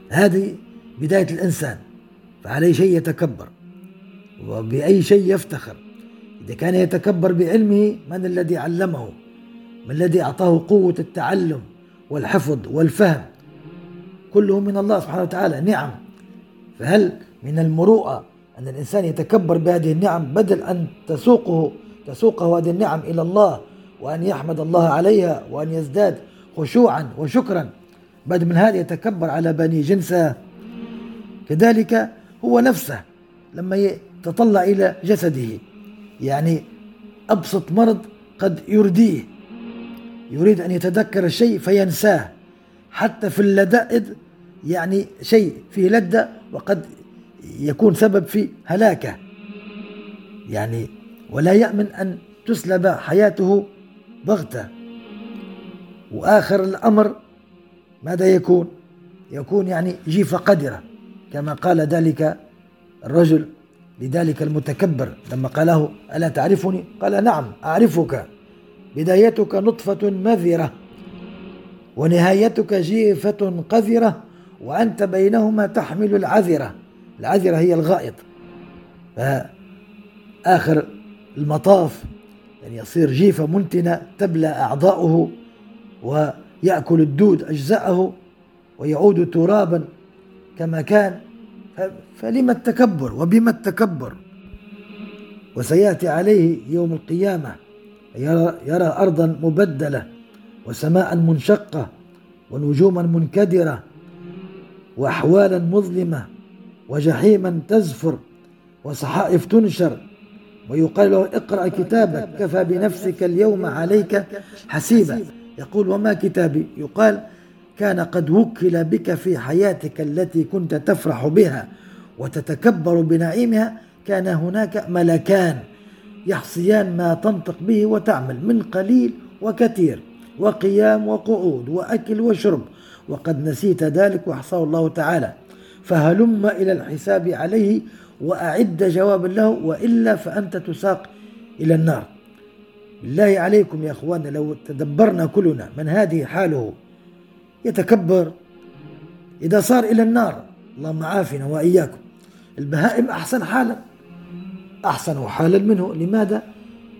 هذه بداية الإنسان، فعليه شيء يتكبر وبأي شيء يفتخر. إذا كان يتكبر بعلمه، من الذي علمه؟ من الذي أعطاه قوة التعلم والحفظ والفهم؟ كله من الله سبحانه وتعالى نعم. فهل من المروءة أن الإنسان يتكبر بهذه النعم بدل أن تسوقه هذه النعم إلى الله، وأن يحمد الله عليها، وأن يزداد خشوعا وشكرا؟ بدل من هذا يتكبر على بني جنسه. كذلك هو نفسه لما يتطلع إلى جسده، يعني أبسط مرض قد يرديه، يريد أن يتذكر الشيء فينساه، حتى في اللدائد، يعني شيء فيه لدة وقد يكون سبب في هلاكه، يعني ولا يأمن أن تسلب حياته ضغطه. وآخر الأمر ماذا يكون يعني جيفة قدرة، كما قال ذلك الرجل لذلك المتكبر لما قاله ألا تعرفني؟ قال نعم أعرفك، بدايتك نطفة مذرة ونهايتك جيفة قذرة، وأنت بينهما تحمل العذرة. العذرة هي الغائط. فآخر المطاف يعني يصير جيفة منتنة تبلى أعضاؤه ويأكل الدود أجزاءه ويعود ترابا كما كان. فلما التكبر وبما التكبر؟ وسيأتي عليه يوم القيامة يرى أرضا مبدلة وسماء منشقة ونجوما منكدرة وأحوالا مظلمة وجحيما تزفر وصحائف تنشر، ويقال له اقرأ كتابك كفى بنفسك اليوم عليك حسيبا. يقول وما كتابي؟ يقال كان قد وكل بك في حياتك التي كنت تفرح بها وتتكبر بنعيمها، كان هناك ملكان يحصيان ما تنطق به وتعمل من قليل وكثير وقيام وقعود وأكل وشرب، وقد نسيت ذلك وحصاه الله تعالى، فهلم إلى الحساب عليه وأعد جواب له، وإلا فأنت تساق إلى النار. بالله عليكم يا أخوانا، لو تدبرنا كلنا من هذه حاله يتكبر إذا صار إلى النار، اللهم عافنا وإياكم. البهائم أحسن حالا منه. لماذا؟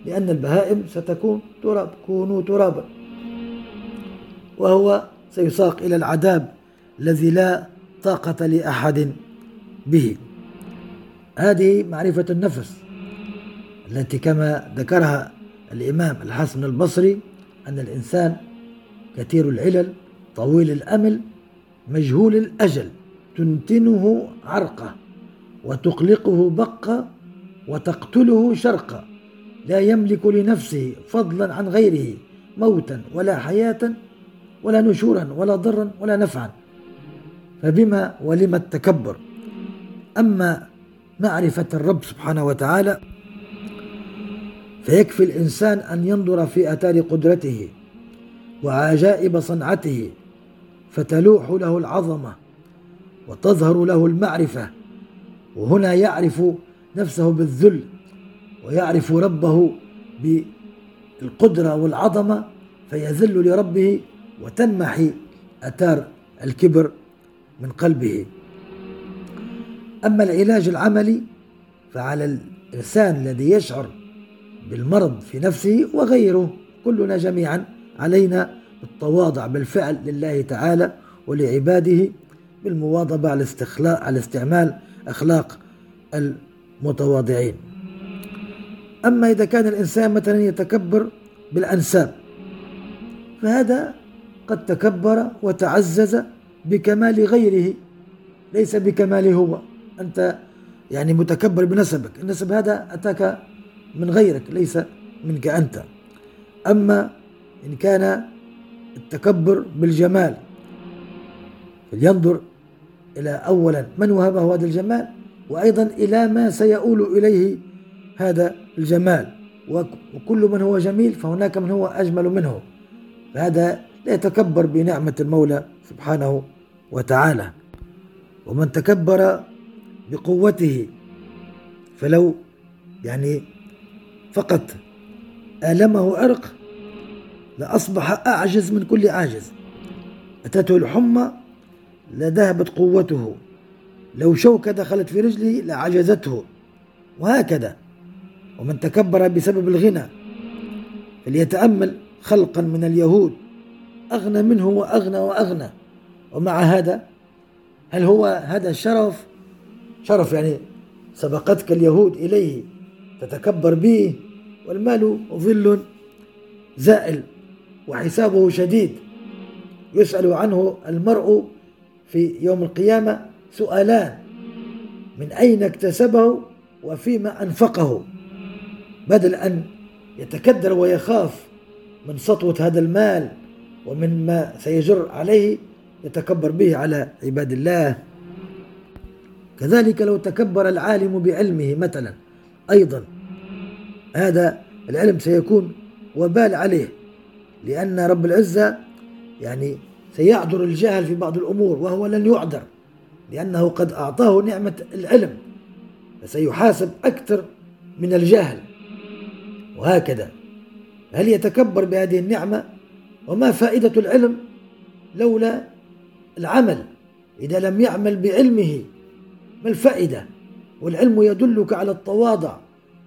لأن البهائم ستكون تراب، كونوا ترابا، وهو سيساق إلى العذاب الذي لا طاقة لأحد به. هذه معرفة النفس التي كما ذكرها الإمام الحسن البصري أن الإنسان كثير العلل طويل الأمل مجهول الأجل، تنتنه عرقة وتقلقه بقة وتقتله شرقة، لا يملك لنفسه فضلا عن غيره موتا ولا حياة ولا نشورا ولا ضرا ولا نفعا. فبما ولما التكبر. أما معرفة الرب سبحانه وتعالى فيكفي الإنسان أن ينظر في آثار قدرته وعجائب صنعته، فتلوح له العظمة وتظهر له المعرفة، وهنا يعرف نفسه بالذل ويعرف ربه بالقدرة والعظمة، فيذل لربه وتنمحي آثار الكبر من قلبه. أما العلاج العملي فعلى الإنسان الذي يشعر بالمرض في نفسه وغيره، كلنا جميعا علينا التواضع بالفعل لله تعالى ولعباده، بالمواظبة على استعمال أخلاق المتواضعين. أما إذا كان الإنسان مثلا يتكبر بالأنساب، فهذا قد تكبر وتعزز بكمال غيره ليس بكماله هو. أنت يعني متكبر بنسبك، النسب هذا أتاك من غيرك ليس منك أنت. أما إن كان التكبر بالجمال، فلينظر إلى أولا من وهبه هذا الجمال، وأيضا إلى ما سيؤول إليه هذا الجمال، وكل من هو جميل فهناك من هو أجمل منه، فهذا لا يتكبر بنعمة المولى سبحانه وتعالى. ومن تكبر بقوته فلو يعني فقط ألمه عرق لأصبح أعجز من كل عاجز، أتته الحمى لذهبت قوته، لو شوكة دخلت في رجله لعجزته، وهكذا. ومن تكبر بسبب الغنى فليتأمل خلقا من اليهود أغنى منه وأغنى، ومع هذا هل هو هذا الشرف شرف يعني سبقتك اليهود إليه تتكبر به؟ والمال ظل زائل وحسابه شديد، يسأل عنه المرء في يوم القيامة سؤالان: من أين اكتسبه وفيما أنفقه، بدل أن يتكدر ويخاف من سطوة هذا المال ومن ما سيجر عليه يتكبر به على عباد الله. كذلك لو تكبر العالم بعلمه مثلا، أيضا هذا العلم سيكون وبال عليه، لأن رب العزة يعني سيعذر الجاهل في بعض الأمور وهو لن يعذر، لأنه قد أعطاه نعمة العلم فسيحاسب أكثر من الجاهل. وهكذا هل يتكبر بهذه النعمة؟ وما فائدة العلم لولا العمل؟ إذا لم يعمل بعلمه ما الفائدة؟ والعلم يدلك على التواضع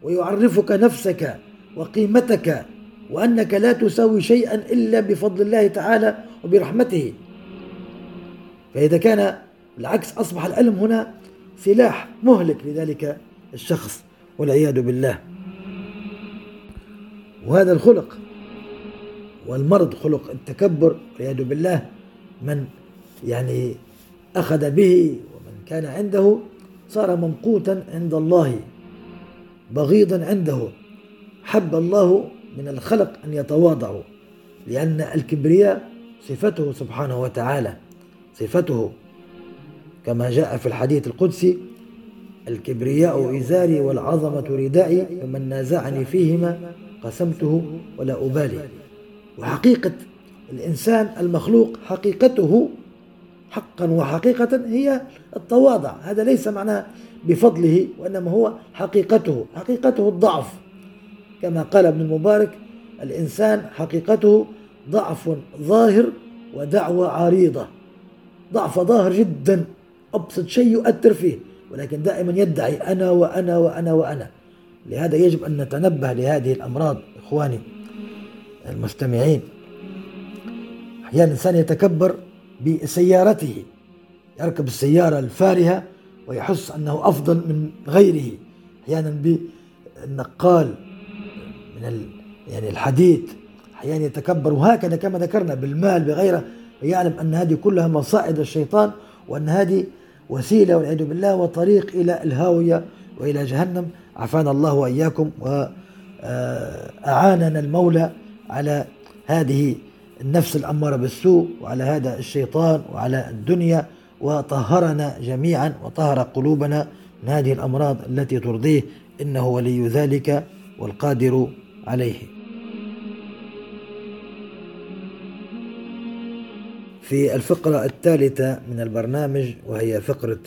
ويعرفك نفسك وقيمتك وأنك لا تساوي شيئا إلا بفضل الله تعالى وبرحمته. فإذا كان العكس أصبح العلم هنا سلاح مهلك لذلك الشخص والعياذ بالله. وهذا الخلق والمرض خلق التكبر والعياذ بالله، من يعني أخذ به ومن كان عنده صار ممقوتا عند الله بغيضا عنده. حب الله من الخلق أن يتواضعوا، لأن الكبرياء صفته سبحانه وتعالى، صفته كما جاء في الحديث القدسي: الكبرياء إزاري والعظمة ردائي، فمن نازعني فيهما قسمته ولا أبالي. وحقيقة الإنسان المخلوق حقيقته حقا وحقيقة هي التواضع، هذا ليس معناه بفضله وإنما هو حقيقته الضعف، كما قال ابن المبارك: الإنسان حقيقته ضعف ظاهر ودعوة عريضة. ضعف ظاهر جدا، أبسط شيء يؤثر فيه، ولكن دائما يدعي أنا وأنا وأنا وأنا. لهذا يجب أن نتنبه لهذه الأمراض إخواني المستمعين. أحيانا الإنسان يتكبر بسيارته، يركب السيارة الفارهة ويحس أنه أفضل من غيره، أحيانا بالنقال من يعني الحديد، أحيانا يتكبر وهكذا كما ذكرنا بالمال بغيره، ويعلم أن هذه كلها مصائد الشيطان، وأن هذه وسيلة والعياذ بالله وطريق إلى الهاوية وإلى جهنم، عافانا الله وإياكم وأعاننا المولى على هذه النفس الأمارة بالسوء وعلى هذا الشيطان وعلى الدنيا، وطهرنا جميعا وطهر قلوبنا من هذه الأمراض التي ترضيه، إنه ولي ذلك والقادر عليه. في الفقرة الثالثة من البرنامج وهي فقرة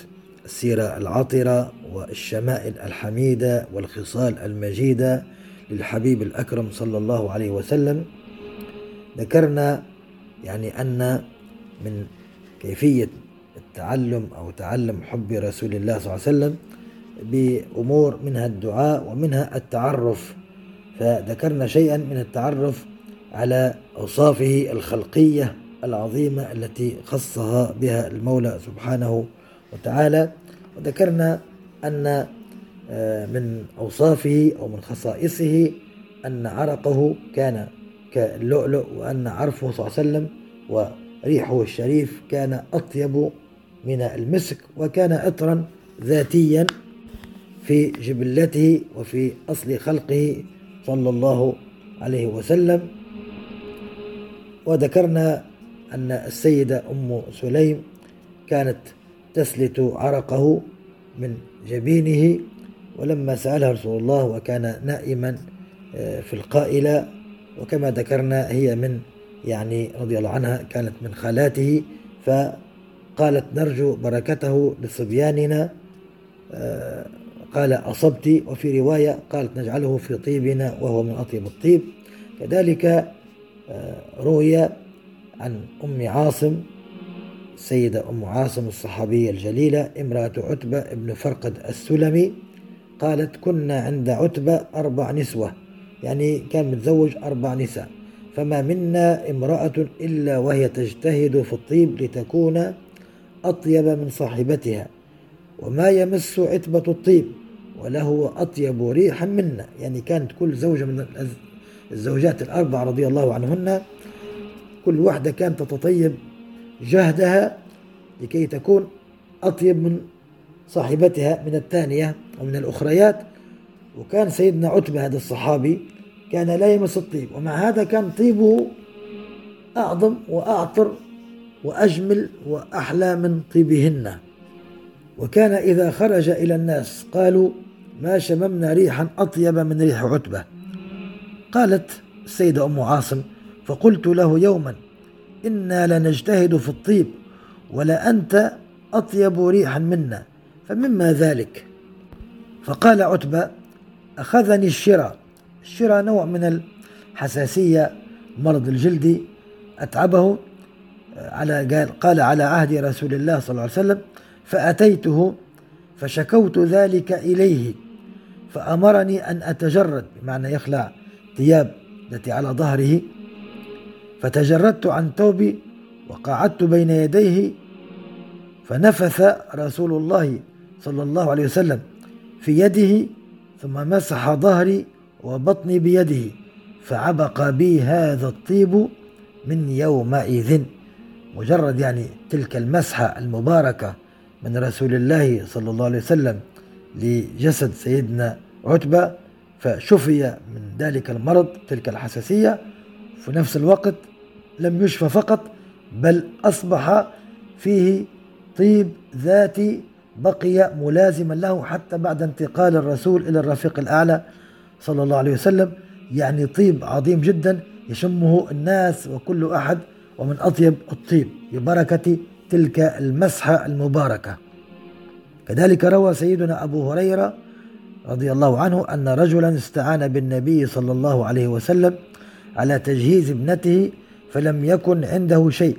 السيرة العطرة والشمائل الحميدة والخصال المجيدة للحبيب الأكرم صلى الله عليه وسلم، ذكرنا يعني أن من كيفية التعلم أو تعلم حب رسول الله صلى الله عليه وسلم بأمور منها الدعاء ومنها التعرف. فذكرنا شيئا من التعرف على أوصافه الخلقية العظيمة التي خصها بها المولى سبحانه وتعالى، وذكرنا أن من أوصافه أو من خصائصه أن عرقه كان كاللؤلؤ، وأن عرفه صلى الله عليه وسلم وريحه الشريف كان أطيب من المسك، وكان عطرا ذاتيا في جبلته وفي أصل خلقه صلى الله عليه وسلم. وذكرنا أن السيدة أم سليم كانت تسلت عرقه من جبينه، ولما سألها رسول الله وكان نائما في القائلة، وكما ذكرنا هي من يعني رضي الله عنها كانت من خالاته، فقالت: نرجو بركته لصبياننا. قال: أصبت. وفي رواية قالت: نجعله في طيبنا وهو من أطيب الطيب. كذلك روي عن أم عاصم، السيدة أم عاصم الصحابية الجليلة، امرأة عتبة ابن فرقد السلمي، قالت كنا عند عتبة 4 نسوة، يعني كان متزوج 4 نساء، فما منا امرأة إلا وهي تجتهد في الطيب لتكون أطيب من صاحبتها، وما يمس عتبة الطيب وله أطيب ريحا منا. يعني كانت كل زوجة من الزوجات 4 رضي الله عنهن، كل واحدة كانت تطيب جهدها لكي تكون أطيب من صاحبتها من الثانية ومن الأخريات. وكان سيدنا عتبة هذا الصحابي كان لا يمس الطيب، ومع هذا كان طيبه أعظم وأعطر وأجمل وأحلى من طيبهن. وكان إذا خرج إلى الناس قالوا ما شممنا ريحا أطيب من ريح عتبة. قالت السيدة أم عاصم فقلت له يوما إنا لنجتهد في الطيب ولا أنت أطيب ريحا منا، فمما ذلك؟ فقال عتبة أخذني الشرى. الشرى نوع من الحساسية، مرض الجلد أتعبه، قال على عهد رسول الله صلى الله عليه وسلم، فأتيته فشكوت ذلك إليه فأمرني أن أتجرد، بمعنى يخلع ثياب التي على ظهره، فتجردت عن ثوبي وقعدت بين يديه، فنفث رسول الله صلى الله عليه وسلم في يده ثم مسح ظهري وبطني بيده، فعبق بي هذا الطيب من يومئذ. مجرد يعني تلك المسحة المباركة من رسول الله صلى الله عليه وسلم لجسد سيدنا عتبة، فشفي من ذلك المرض تلك الحساسية، في نفس الوقت لم يشفى فقط بل أصبح فيه طيب ذاتي بقي ملازما له حتى بعد انتقال الرسول إلى الرفيق الأعلى صلى الله عليه وسلم. يعني طيب عظيم جدا يشمه الناس وكل أحد، ومن أطيب الطيب ببركة تلك المسحة المباركة. كذلك روى سيدنا أبو هريرة رضي الله عنه أن رجلا استعان بالنبي صلى الله عليه وسلم على تجهيز ابنته فلم يكن عنده شيء،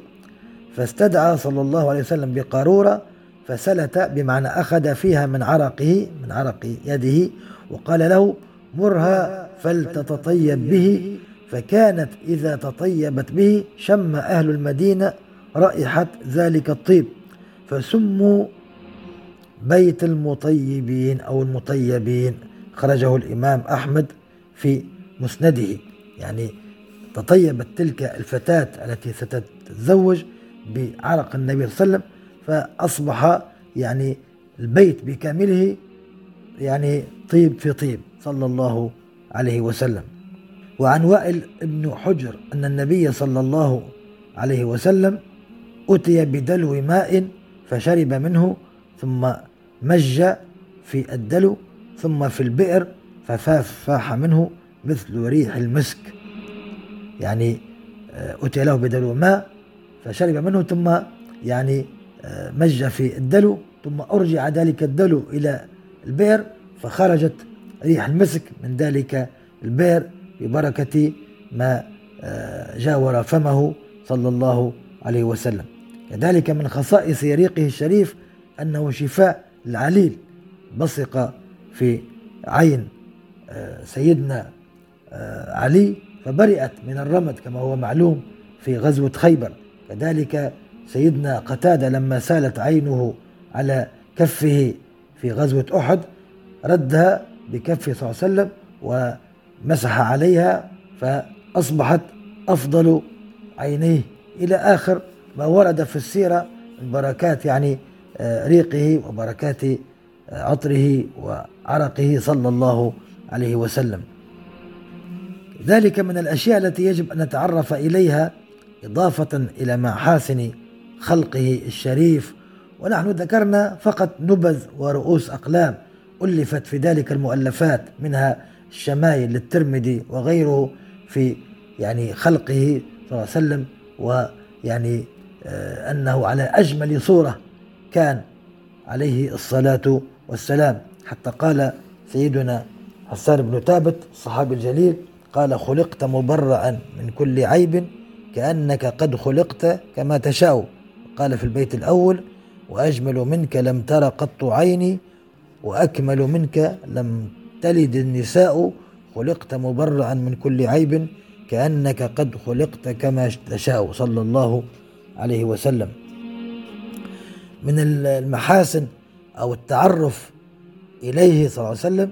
فاستدعى صلى الله عليه وسلم بقارورة فسلت، بمعنى أخذ فيها من عرق يده، وقال له مرها فلتتطيب به، فكانت إذا تطيبت به شم أهل المدينة رائحة ذلك الطيب، فسموا بيت المطيبين أو المطيبين. خرجه الإمام أحمد في مسنده. يعني تطيبت تلك الفتاة التي ستتزوج بعرق النبي صلى الله عليه وسلم، فأصبح يعني البيت بكامله يعني طيب في طيب صلى الله عليه وسلم. وعن وائل بن حجر أن النبي صلى الله عليه وسلم أتي بدلو ماء فشرب منه ثم مج في الدلو ثم في البئر ففاح منه مثل ريح المسك. يعني أتي له بدلو ماء فشرب منه ثم يعني مج في الدلو ثم أرجع ذلك الدلو إلى البئر فخرجت ريح المسك من ذلك البئر ببركة ما جاور فمه صلى الله عليه وسلم. كذلك من خصائص ريقه الشريف أنه شفاء العليل. بصق في عين سيدنا علي فبرئت من الرمد كما هو معلوم في غزوة خيبر. كذلك سيدنا قتادة لما سالت عينه على كفه في غزوة أحد ردها بكفه صلى الله عليه وسلم ومسح عليها فأصبحت أفضل عينيه، إلى آخر ما ورد في السيرة من بركات يعني ريقه وبركات عطره وعرقه صلى الله عليه وسلم. ذلك من الأشياء التي يجب أن نتعرف إليها إضافة إلى محاسن خلقه الشريف. ونحن ذكرنا فقط نبذ ورؤوس أقلام ألفت في ذلك المؤلفات، منها الشمائل للترمذي وغيره في يعني خلقه صلى الله عليه وسلم، ويعني أنه على أجمل صورة كان عليه الصلاة والسلام. حتى قال سيدنا حسان بن ثابت الصحابي الجليل قال خلقت مبرأ من كل عيب كأنك قد خلقت كما تشاء. قال في البيت الأول وأجمل منك لم تر قط عيني وأكمل منك لم تلد النساء، خلقت مبرعا من كل عيب، كأنك قد خلقت كما تشاء، صلى الله عليه وسلم. من المحاسن أو التعرف إليه صلى الله عليه وسلم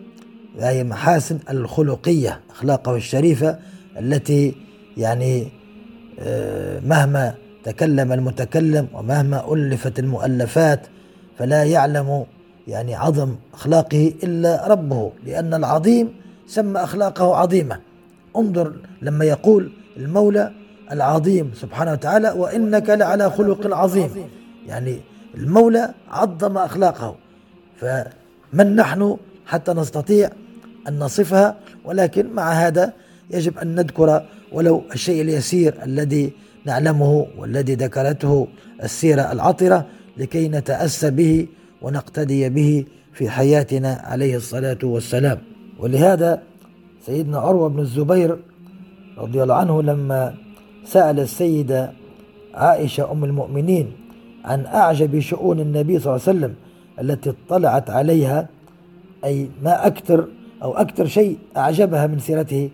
هي محاسن الخلقية، أخلاقه الشريفة التي مهما تكلم المتكلم ومهما ألفت المؤلفات فلا يعلم عظم أخلاقه إلا ربه، لأن العظيم سمى أخلاقه عظيمة. انظر لما يقول المولى العظيم سبحانه وتعالى وإنك لعلى خلق عظيم، المولى عظم أخلاقه، فمن نحن حتى نستطيع أن نصفها؟ ولكن مع هذا يجب أن نذكر ولو الشيء اليسير الذي نعلمه والذي ذكرته السيرة العطرة لكي نتأسى به ونقتدي به في حياتنا عليه الصلاة والسلام. ولهذا سيدنا عروة بن الزبير رضي الله عنه لما سأل السيدة عائشة أم المؤمنين عن أعجب شؤون النبي صلى الله عليه وسلم التي اطلعت عليها، أي ما أكثر شيء أعجبها من سيرته،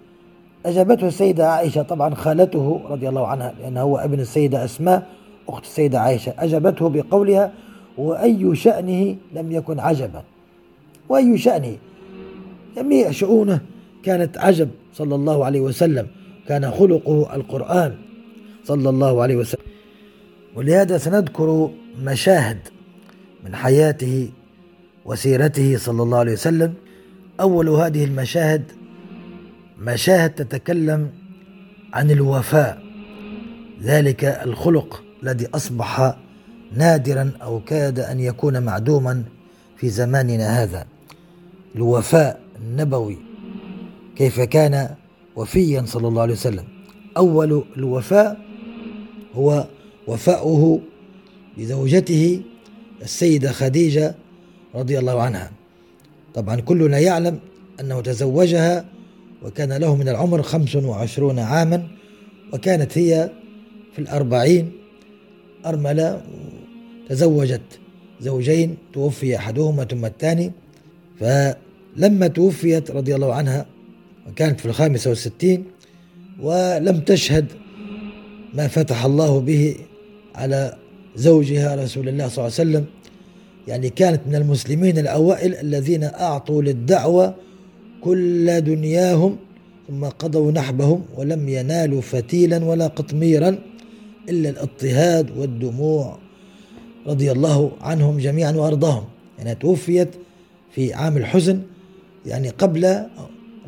أجابته السيدة عائشة، طبعا خالته رضي الله عنها لأنه هو ابن السيدة أسماء أخت السيدة عائشة، أجابته بقولها وأي شأنه لم يكن عجبا. وأي شأنه، جميع شؤونه كانت عجب صلى الله عليه وسلم، كان خلقه القرآن صلى الله عليه وسلم. ولهذا سنذكر مشاهد من حياته وسيرته صلى الله عليه وسلم. أول هذه المشاهد مشاهد تتكلم عن الوفاء، ذلك الخلق الذي أصبح نادرا أو كاد أن يكون معدوما في زماننا هذا، الوفاء النبوي، كيف كان وفيا صلى الله عليه وسلم. أول الوفاء هو وفاؤه لزوجته السيدة خديجة رضي الله عنها. طبعا كلنا يعلم أنه تزوجها وكان له من العمر 25 عاما، وكانت هي في 40 أرملة، تزوجت زوجين توفي أحدهما ثم الثاني. فلما توفيت رضي الله عنها وكانت في 65 ولم تشهد ما فتح الله به على زوجها رسول الله صلى الله عليه وسلم، كانت من المسلمين الأوائل الذين أعطوا للدعوة كل دنياهم ثم قضوا نحبهم ولم ينالوا فتيلا ولا قطميرا إلا الاضطهاد والدموع، رضي الله عنهم جميعا وأرضاهم. توفيت في عام الحزن، قبل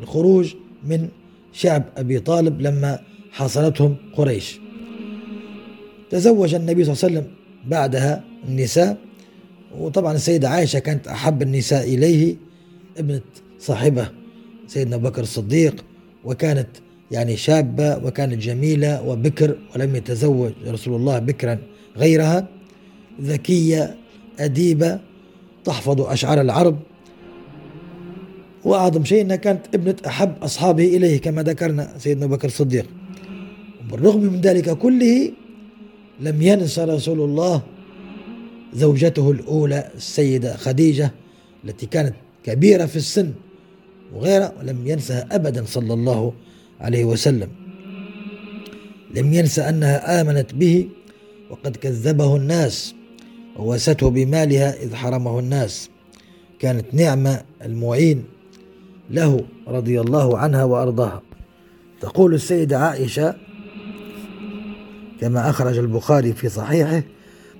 الخروج من شعب أبي طالب لما حاصرتهم قريش. تزوج النبي صلى الله عليه وسلم بعدها النساء، وطبعا السيدة عائشة كانت أحب النساء إليه، ابنة صاحبة سيدنا بكر الصديق، وكانت شابة وكانت جميلة وبكر، ولم يتزوج رسول الله بكرا غيرها، ذكية أديبة تحفظ أشعار العرب، وأعظم شيء أنها كانت ابنة أحب أصحابه إليه كما ذكرنا سيدنا بكر الصديق. وبالرغم من ذلك كله لم ينسى رسول الله زوجته الأولى السيدة خديجة التي كانت كبيرة في السن وغيرها، ولم ينسها أبدا صلى الله عليه وسلم. لم ينسى أنها آمنت به وقد كذبه الناس وواسته بمالها إذ حرمه الناس، كانت نعمة المعين له رضي الله عنها وأرضاها. تقول السيدة عائشة كما أخرج البخاري في صحيحه: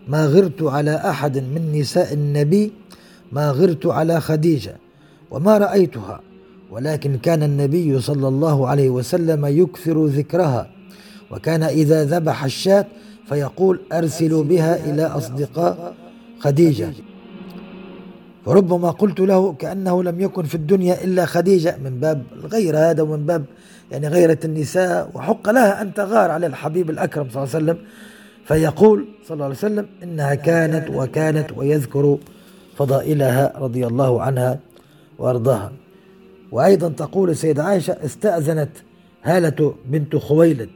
ما غرت على أحد من نساء النبي ما غرت على خديجة وما رأيتها، ولكن كان النبي صلى الله عليه وسلم يكثر ذكرها، وكان إذا ذبح الشاة فيقول أرسلوا بها إلى أصدقاء خديجة، فربما قلت له كأنه لم يكن في الدنيا إلا خديجة، من باب الغير هذا، ومن باب غيرة النساء، وحق لها أن تغار على الحبيب الأكرم صلى الله عليه وسلم. فيقول صلى الله عليه وسلم إنها كانت وكانت، ويذكر فضائلها رضي الله عنها وأرضاها. وأيضا تقول السيدة عائشة: استأذنت هالة بنت خويلد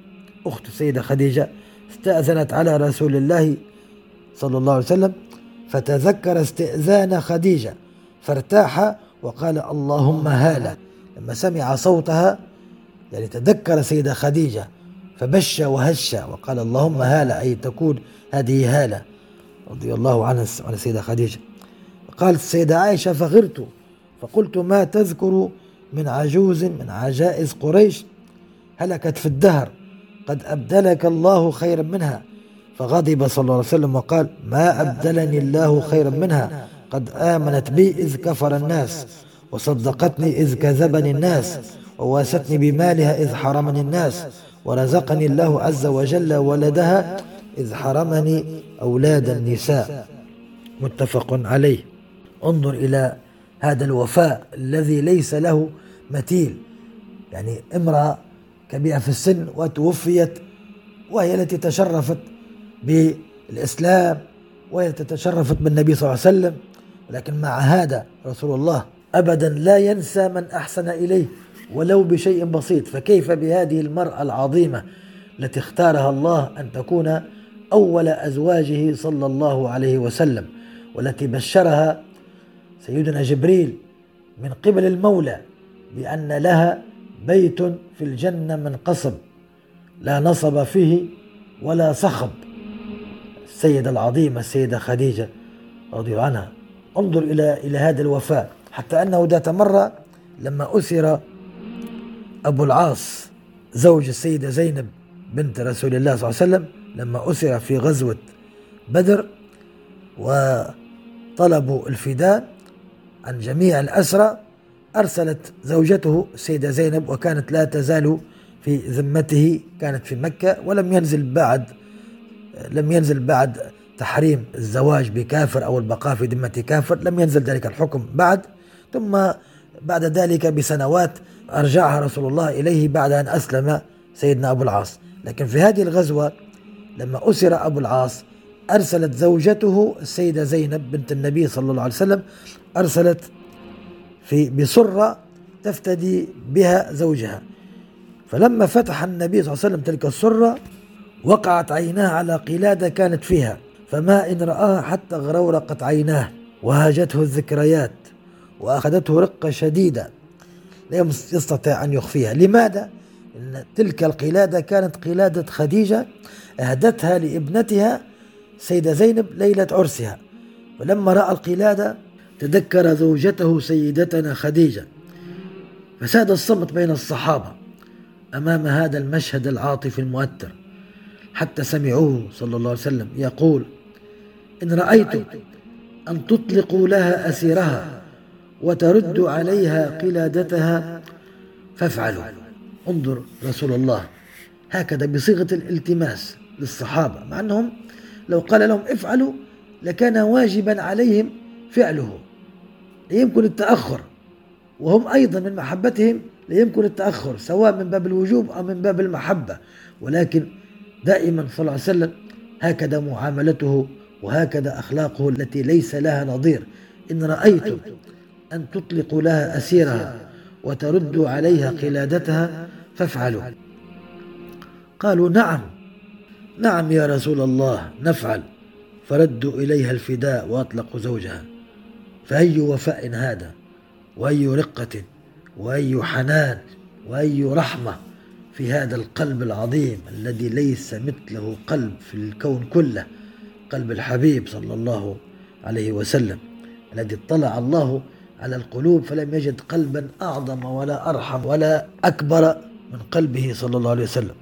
أخت السيدة خديجة، استأذنت على رسول الله صلى الله عليه وسلم فتذكر استئذان خديجة فارتاح وقال اللهم هاله. لما سمع صوتها يعني تذكر سيدة خديجة فبش وهش وقال اللهم هاله، أي تكون هذه هاله رضي الله عنها عن السيدة خديجة. قالت السيدة عائشة فغرت فقلت ما تذكر من عجوز من عجائز قريش هلكت في الدهر قد أبدلك الله خيرا منها. فغضب صلى الله عليه وسلم وقال ما أبدلني الله خيرا منها، قد آمنت بي إذ كفر الناس، وصدقتني إذ كذبني الناس، وواستني بمالها إذ حرمني الناس، ورزقني الله عز وجل ولدها إذ حرمني أولاد النساء. متفق عليه. انظر إلى هذا الوفاء الذي ليس له مثيل، يعني امرأة كبيرة في السن وتوفيت وهي التي تشرفت بالإسلام وهي تتشرفت بالنبي صلى الله عليه وسلم، ولكن مع هذا رسول الله أبدا لا ينسى من أحسن إليه ولو بشيء بسيط، فكيف بهذه المرأة العظيمة التي اختارها الله أن تكون أول أزواجه صلى الله عليه وسلم، والتي بشرها سيدنا جبريل من قبل المولى بأن لها بيت في الجنة من قصب لا نصب فيه ولا صخب. السيدة العظيمة السيدة خديجة رضي الله عنها. انظر إلى هذا الوفاء، حتى أنه ذات مرة لما أسر أبو العاص زوج السيدة زينب بنت رسول الله صلى الله عليه وسلم، لما أسر في غزوة بدر وطلبوا الفداء عن جميع الأسرى، أرسلت زوجته السيدة زينب وكانت لا تزال في ذمته، كانت في مكة ولم ينزل بعد تحريم الزواج بكافر أو البقاء في ذمة كافر، لم ينزل ذلك الحكم بعد. ثم بعد ذلك بسنوات أرجعها رسول الله إليه بعد أن أسلم سيدنا أبو العاص. لكن في هذه الغزوة لما أسر أبو العاص أرسلت زوجته السيدة زينب بنت النبي صلى الله عليه وسلم، أرسلت بصرة تفتدي بها زوجها، فلما فتح النبي صلى الله عليه وسلم تلك الصرة وقعت عيناه على قلادة كانت فيها، فما إن رآها حتى غرورقت عيناه وهاجته الذكريات وأخذته رقة شديدة لا يستطيع أن يخفيها. لماذا؟ إن تلك القلادة كانت قلادة خديجة أهدتها لابنتها سيدة زينب ليلة عرسها، فلما رأى القلادة تذكر زوجته سيدتنا خديجة، فساد الصمت بين الصحابة أمام هذا المشهد العاطفي المؤثر، حتى سمعوه صلى الله عليه وسلم يقول إن رأيتم أن تطلقوا لها أسيرها وترد عليها قلادتها فافعلوا. انظر رسول الله هكذا بصيغة الالتماس للصحابة، مع أنهم لو قال لهم افعلوا لكان واجبا عليهم فعله، لا يمكن التأخر، وهم أيضا من محبتهم لا يمكن التأخر سواء من باب الوجوب أو من باب المحبة، ولكن دائما صلى الله عليه وسلم هكذا معاملته وهكذا أخلاقه التي ليس لها نظير. إن رأيتم أن تطلقوا لها أسيرها وتردوا عليها قلادتها فافعلوا. قالوا نعم يا رسول الله نفعل، فردوا إليها الفداء وأطلقوا زوجها. فأي وفاء هذا، وأي رقة، وأي حنان، وأي رحمة في هذا القلب العظيم الذي ليس مثله قلب في الكون كله، قلب الحبيب صلى الله عليه وسلم الذي اطلع الله على القلوب فلم يجد قلبا أعظم ولا أرحم ولا أكبر من قلبه صلى الله عليه وسلم.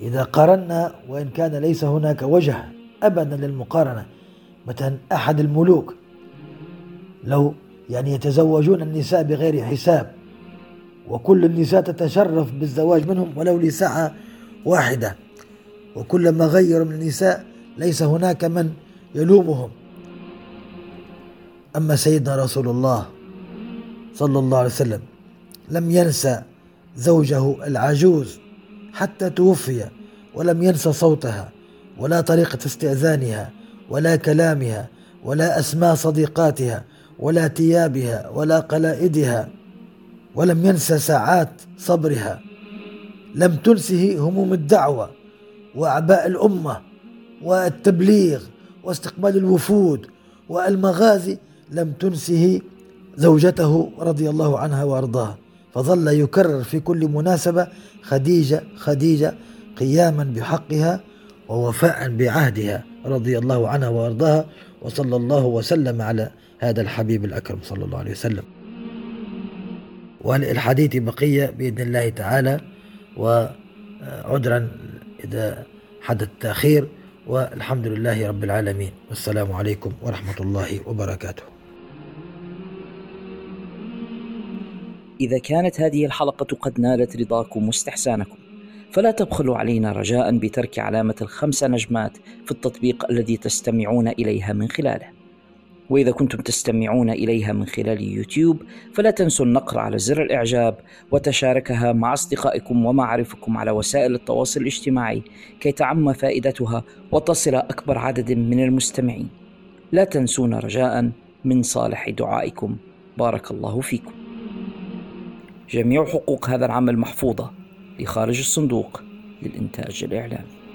إذا قارنا، وإن كان ليس هناك وجه أبدا للمقارنة، مثلا أحد الملوك لو يعني يتزوجون النساء بغير حساب وكل النساء تتشرف بالزواج منهم ولو لساعة واحدة، وكلما غيروا من النساء ليس هناك من يلومهم. أما سيدنا رسول الله صلى الله عليه وسلم لم ينسى زوجه العجوز حتى توفي، ولم ينسى صوتها ولا طريقة استئذانها ولا كلامها ولا أسماء صديقاتها ولا ثيابها ولا قلائدها، ولم ينسى ساعات صبرها، لم تنسه هموم الدعوة وأعباء الأمة والتبليغ واستقبال الوفود والمغازي لم تنسه زوجته رضي الله عنها وأرضاها، فظل يكرر في كل مناسبة خديجة خديجة قياما بحقها ووفاء بعهدها رضي الله عنها وأرضاها، وصلى الله وسلم على هذا الحبيب الأكرم صلى الله عليه وسلم. والحديث بقية بإذن الله تعالى، وعذرا إذا حدث تأخير، والحمد لله رب العالمين، والسلام عليكم ورحمة الله وبركاته. إذا كانت هذه الحلقة قد نالت رضاكم واستحسانكم، فلا تبخلوا علينا رجاء بترك علامة 5 نجمات في التطبيق الذي تستمعون إليها من خلاله. وإذا كنتم تستمعون إليها من خلال يوتيوب، فلا تنسوا النقر على زر الإعجاب وتشاركها مع أصدقائكم ومعارفكم على وسائل التواصل الاجتماعي كي تعم فائدتها وتصل أكبر عدد من المستمعين. لا تنسونا رجاء، من صالح دعائكم، بارك الله فيكم. جميع حقوق هذا العمل محفوظة لخارج الصندوق للإنتاج الإعلامي.